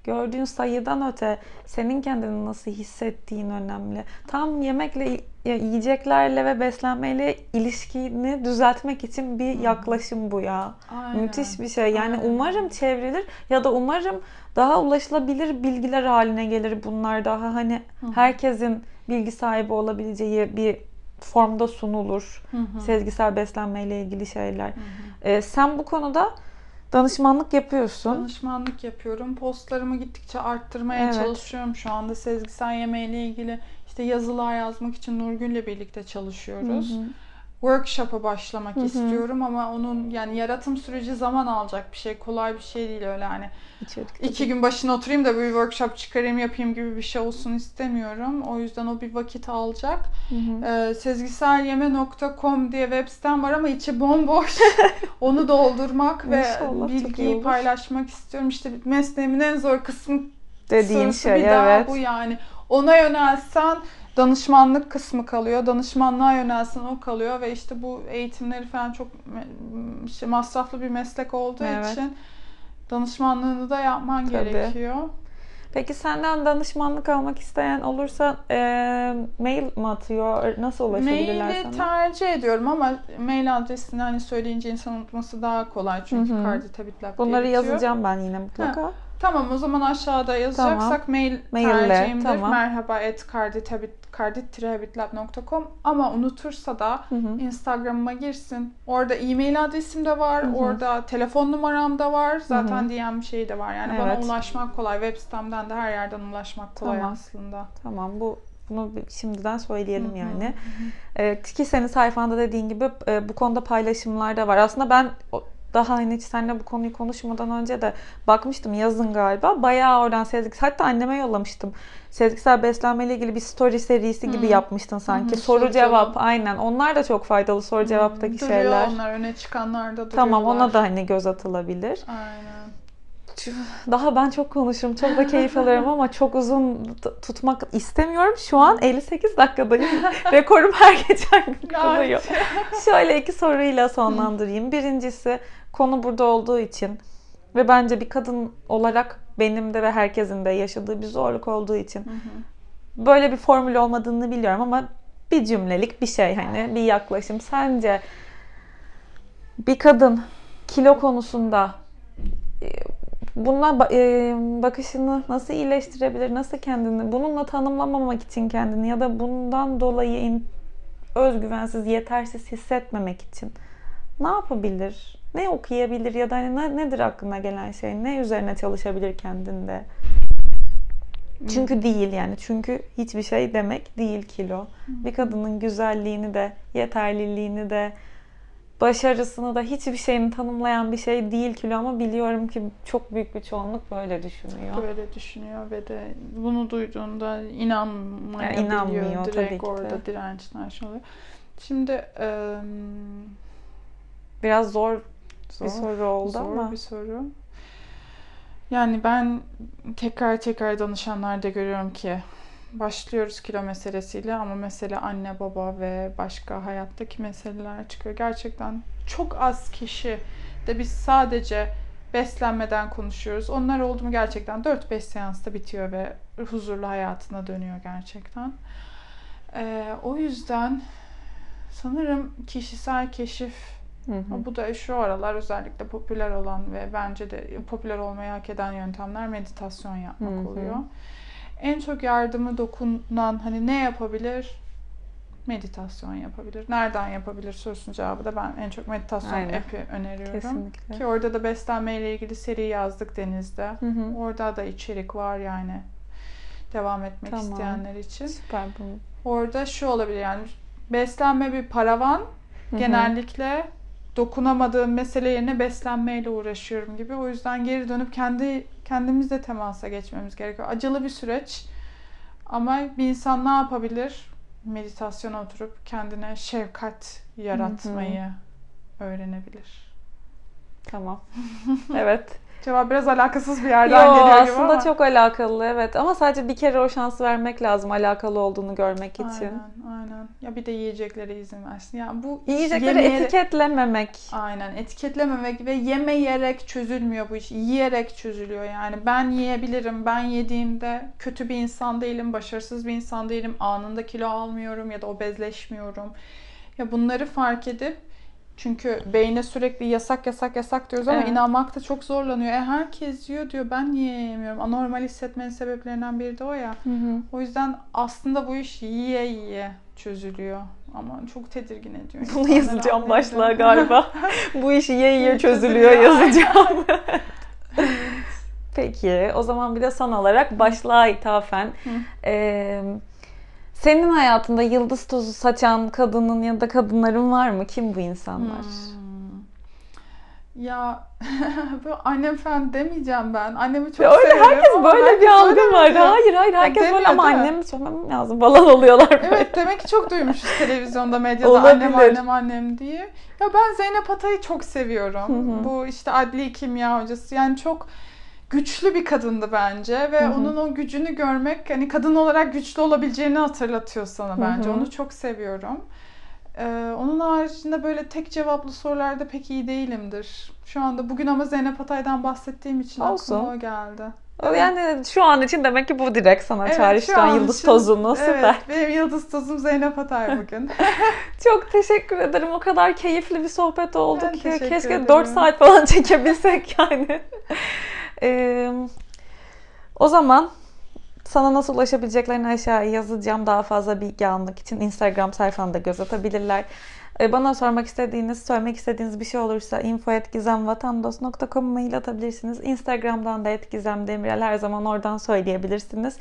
gördüğün sayıdan öte senin kendini nasıl hissettiğin önemli. Tam yemekle, yiyeceklerle ve beslenmeyle ilişkini düzeltmek için bir yaklaşım bu ya. Aynen. Müthiş bir şey. Yani aynen. umarım çevrilir ya da umarım daha ulaşılabilir bilgiler haline gelir bunlar. Daha hani herkesin bilgi sahibi olabileceği bir formda sunulur. Hı hı. Sezgisel beslenmeyle ilgili şeyler. Hı hı. Ee, sen bu konuda danışmanlık yapıyorsun. Danışmanlık yapıyorum. Postlarımı gittikçe arttırmaya evet. çalışıyorum. Şu anda sezgisel yemeğiyle ilgili işte yazılar yazmak için Nurgül'le birlikte çalışıyoruz. Hı hı. Workshop'a başlamak hı hı. istiyorum ama onun yani yaratım süreci zaman alacak bir şey. Kolay bir şey değil öyle hani. İki gün başına oturayım da bir workshop çıkarayım yapayım gibi bir şey olsun istemiyorum. O yüzden o bir vakit alacak. Hı hı. Ee, Sezgiselyeme nokta com diye web sitem var ama içi bomboş. Onu doldurmak ve İnşallah, bilgiyi paylaşmak istiyorum. İşte mesleğimin en zor kısmı dediğim şey bir daha evet. bu yani. Ona yönelsen danışmanlık kısmı kalıyor. Danışmanlığa yönelsin o kalıyor ve işte bu eğitimleri falan çok masraflı bir meslek olduğu evet. için danışmanlığını da yapman Tabii. gerekiyor. Peki senden danışmanlık almak isteyen olursa e, mail mi atıyor? Nasıl ulaşabilirler sana? Maili tercih ediyorum ama mail adresini hani söyleyince insan unutması daha kolay çünkü Hı-hı. Cardit Habit Lab diye bunları yazacağım ben yine mutlaka. Ha. Tamam o zaman aşağıda yazacaksak tamam. mail Maille, tercihimdir. Tamam. Merhaba et cardit habit lab nokta com ama unutursa da hı hı. Instagram'ıma girsin. Orada e-mail adresim de var. Hı hı. Orada telefon numaram da var. Zaten hı hı. diyen bir şey de var. Yani evet. bana ulaşmak kolay. Web sitemden de her yerden ulaşmak kolay tamam. aslında. Tamam bu bunu şimdiden söyleyelim hı hı. yani. Hı hı. E, ki senin sayfanda dediğin gibi e, bu konuda paylaşımlar da var. Aslında ben daha hani hiç seninle bu konuyu konuşmadan önce de bakmıştım yazın galiba. Bayağı oradan sezgisel, hatta anneme yollamıştım. Sezgisel beslenmeyle ilgili bir story serisi hmm. gibi yapmıştın sanki. Hmm, soru cevap canım. Aynen. Onlar da çok faydalı soru hmm, cevaptaki duruyor şeyler. Onlar öne çıkanlar da duruyorlar. Tamam ona da hani göz atılabilir. Aynen. Daha ben çok konuşurum. Çok da keyif alırım ama çok uzun tutmak istemiyorum. Şu an elli sekiz dakikadayım. Rekorum her geçen gün kırılıyor. Şöyle iki soruyla sonlandırayım. Birincisi konu burada olduğu için ve bence bir kadın olarak benim de ve herkesin de yaşadığı bir zorluk olduğu için böyle bir formül olmadığını biliyorum ama bir cümlelik bir şey hani bir yaklaşım. Sence bir kadın kilo konusunda bununla bakışını nasıl iyileştirebilir, nasıl kendini, bununla tanımlamamak için kendini ya da bundan dolayı özgüvensiz, yetersiz hissetmemek için ne yapabilir, ne okuyabilir ya da hani nedir aklına gelen şey, ne üzerine çalışabilir kendinde? Çünkü değil yani, çünkü hiçbir şey demek değil kilo. Bir kadının güzelliğini de, yeterliliğini de, başarısını da hiçbir şeyini tanımlayan bir şey değil kilo, ama biliyorum ki çok büyük bir çoğunluk böyle düşünüyor. Böyle düşünüyor ve de bunu duyduğunda inanmayabiliyor. İnanmıyor, direkt orada dirençten şey oluyor. Şimdi ıı, biraz zor, zor bir soru oldu zor ama. Zor bir soru. Yani ben tekrar tekrar danışanlarda görüyorum ki başlıyoruz kilo meselesiyle ama mesela anne baba ve başka hayattaki meseleler çıkıyor. Gerçekten çok az kişi de biz sadece beslenmeden konuşuyoruz. Onlar oldu mu gerçekten dört beş seansta bitiyor ve huzurlu hayatına dönüyor gerçekten. Ee, o yüzden sanırım kişisel keşif, hı hı. bu da şu aralar özellikle popüler olan ve bence de popüler olmayı hak eden yöntemler meditasyon yapmak hı hı. oluyor. En çok yardımı dokunan hani ne yapabilir? Meditasyon yapabilir. Nereden yapabilir sorusunun cevabı da ben en çok meditasyon Aynen. app'i öneriyorum. Kesinlikle. Ki orada da beslenmeyle ilgili seri yazdık Deniz'de. Hı hı. Orada da içerik var yani devam etmek tamam. isteyenler için. Süper bu. Orada şu olabilir yani beslenme bir paravan. Hı hı. Genellikle dokunamadığım mesele yerine beslenmeyle uğraşıyorum gibi. O yüzden geri dönüp kendi kendimizle temasa geçmemiz gerekiyor. Acılı bir süreç. Ama bir insan ne yapabilir? Meditasyona oturup kendine şefkat yaratmayı hı hı. öğrenebilir. Tamam. Evet. Cevap biraz alakasız bir yerden Yo, geliyor gibi aslında ama. Aslında çok alakalı evet. Ama sadece bir kere o şansı vermek lazım alakalı olduğunu görmek aynen, için. Aynen aynen. Ya bir de yiyeceklere izin versin. Yani bu yiyecekleri yemeyerek... etiketlememek. Aynen etiketlememek ve yemeyerek çözülmüyor bu iş. Yiyerek çözülüyor yani. Ben yiyebilirim. Ben yediğimde kötü bir insan değilim. Başarısız bir insan değilim. Anında kilo almıyorum ya da obezleşmiyorum. Ya bunları fark edip çünkü beyne sürekli yasak yasak yasak diyoruz ama evet. inanmakta çok zorlanıyor. E herkes yiyor diyor ben niye yemiyorum? Anormal hissetmenin sebeplerinden biri de o ya. Hı hı. O yüzden aslında bu iş yiye yiye çözülüyor. Ama çok tedirgin ediyor. Bunu yazacağım başlığa galiba. Bu iş yiye yiye çözülüyor yazacağım. Peki o zaman bir de son olarak başlığa ithafen... E, senin hayatında yıldız tozu saçan kadının ya da kadınların var mı? Kim bu insanlar? Hmm. Ya annem falan demeyeceğim ben. Annemi çok öyle, seviyorum. Herkes böyle herkes bir algı var. Diyor. Hayır hayır herkes demiyor, böyle ama annemi söylemem lazım falan oluyorlar. Böyle. Evet demek ki çok duymuşuz televizyonda medyada olabilir. Annem annem annem diye. Ya ben Zeynep Atay'ı çok seviyorum. Hı hı. Bu işte adli kimya hocası yani çok... Güçlü bir kadındı bence ve hı hı. onun o gücünü görmek hani kadın olarak güçlü olabileceğini hatırlatıyor sana bence. Hı hı. Onu çok seviyorum. Ee, onun haricinde böyle tek cevaplı sorularda pek iyi değilimdir. Şu anda bugün ama Zeynep Atay'dan bahsettiğim için Olsun. aklıma o geldi. Yani şu an için demek ki bu direkt sana evet, çağrıştıran yıldız için, tozunu süper. Evet, benim yıldız tozum Zeynep Atay bugün. Çok teşekkür ederim. O kadar keyifli bir sohbet oldu ben ki. Keşke ederim. dört saat falan çekebilsek yani. Ee, o zaman sana nasıl ulaşabileceklerini aşağıya yazacağım. Daha fazla bilgi almak için Instagram sayfamda göz atabilirler. Ee, bana sormak istediğiniz, söylemek istediğiniz bir şey olursa info at gizemvatandaş nokta com mail atabilirsiniz. Instagram'dan da et gizem demirel her zaman oradan söyleyebilirsiniz.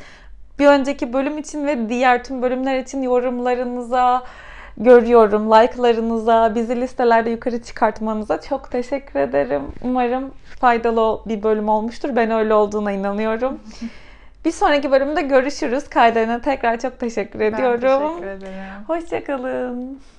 Bir önceki bölüm için ve diğer tüm bölümler için yorumlarınıza görüyorum, like'larınıza, bizi listelerde yukarı çıkartmanıza çok teşekkür ederim. Umarım faydalı bir bölüm olmuştur. Ben öyle olduğuna inanıyorum. Bir sonraki bölümde görüşürüz. Kaydına tekrar çok teşekkür ediyorum. Ben teşekkür ederim. Hoşçakalın.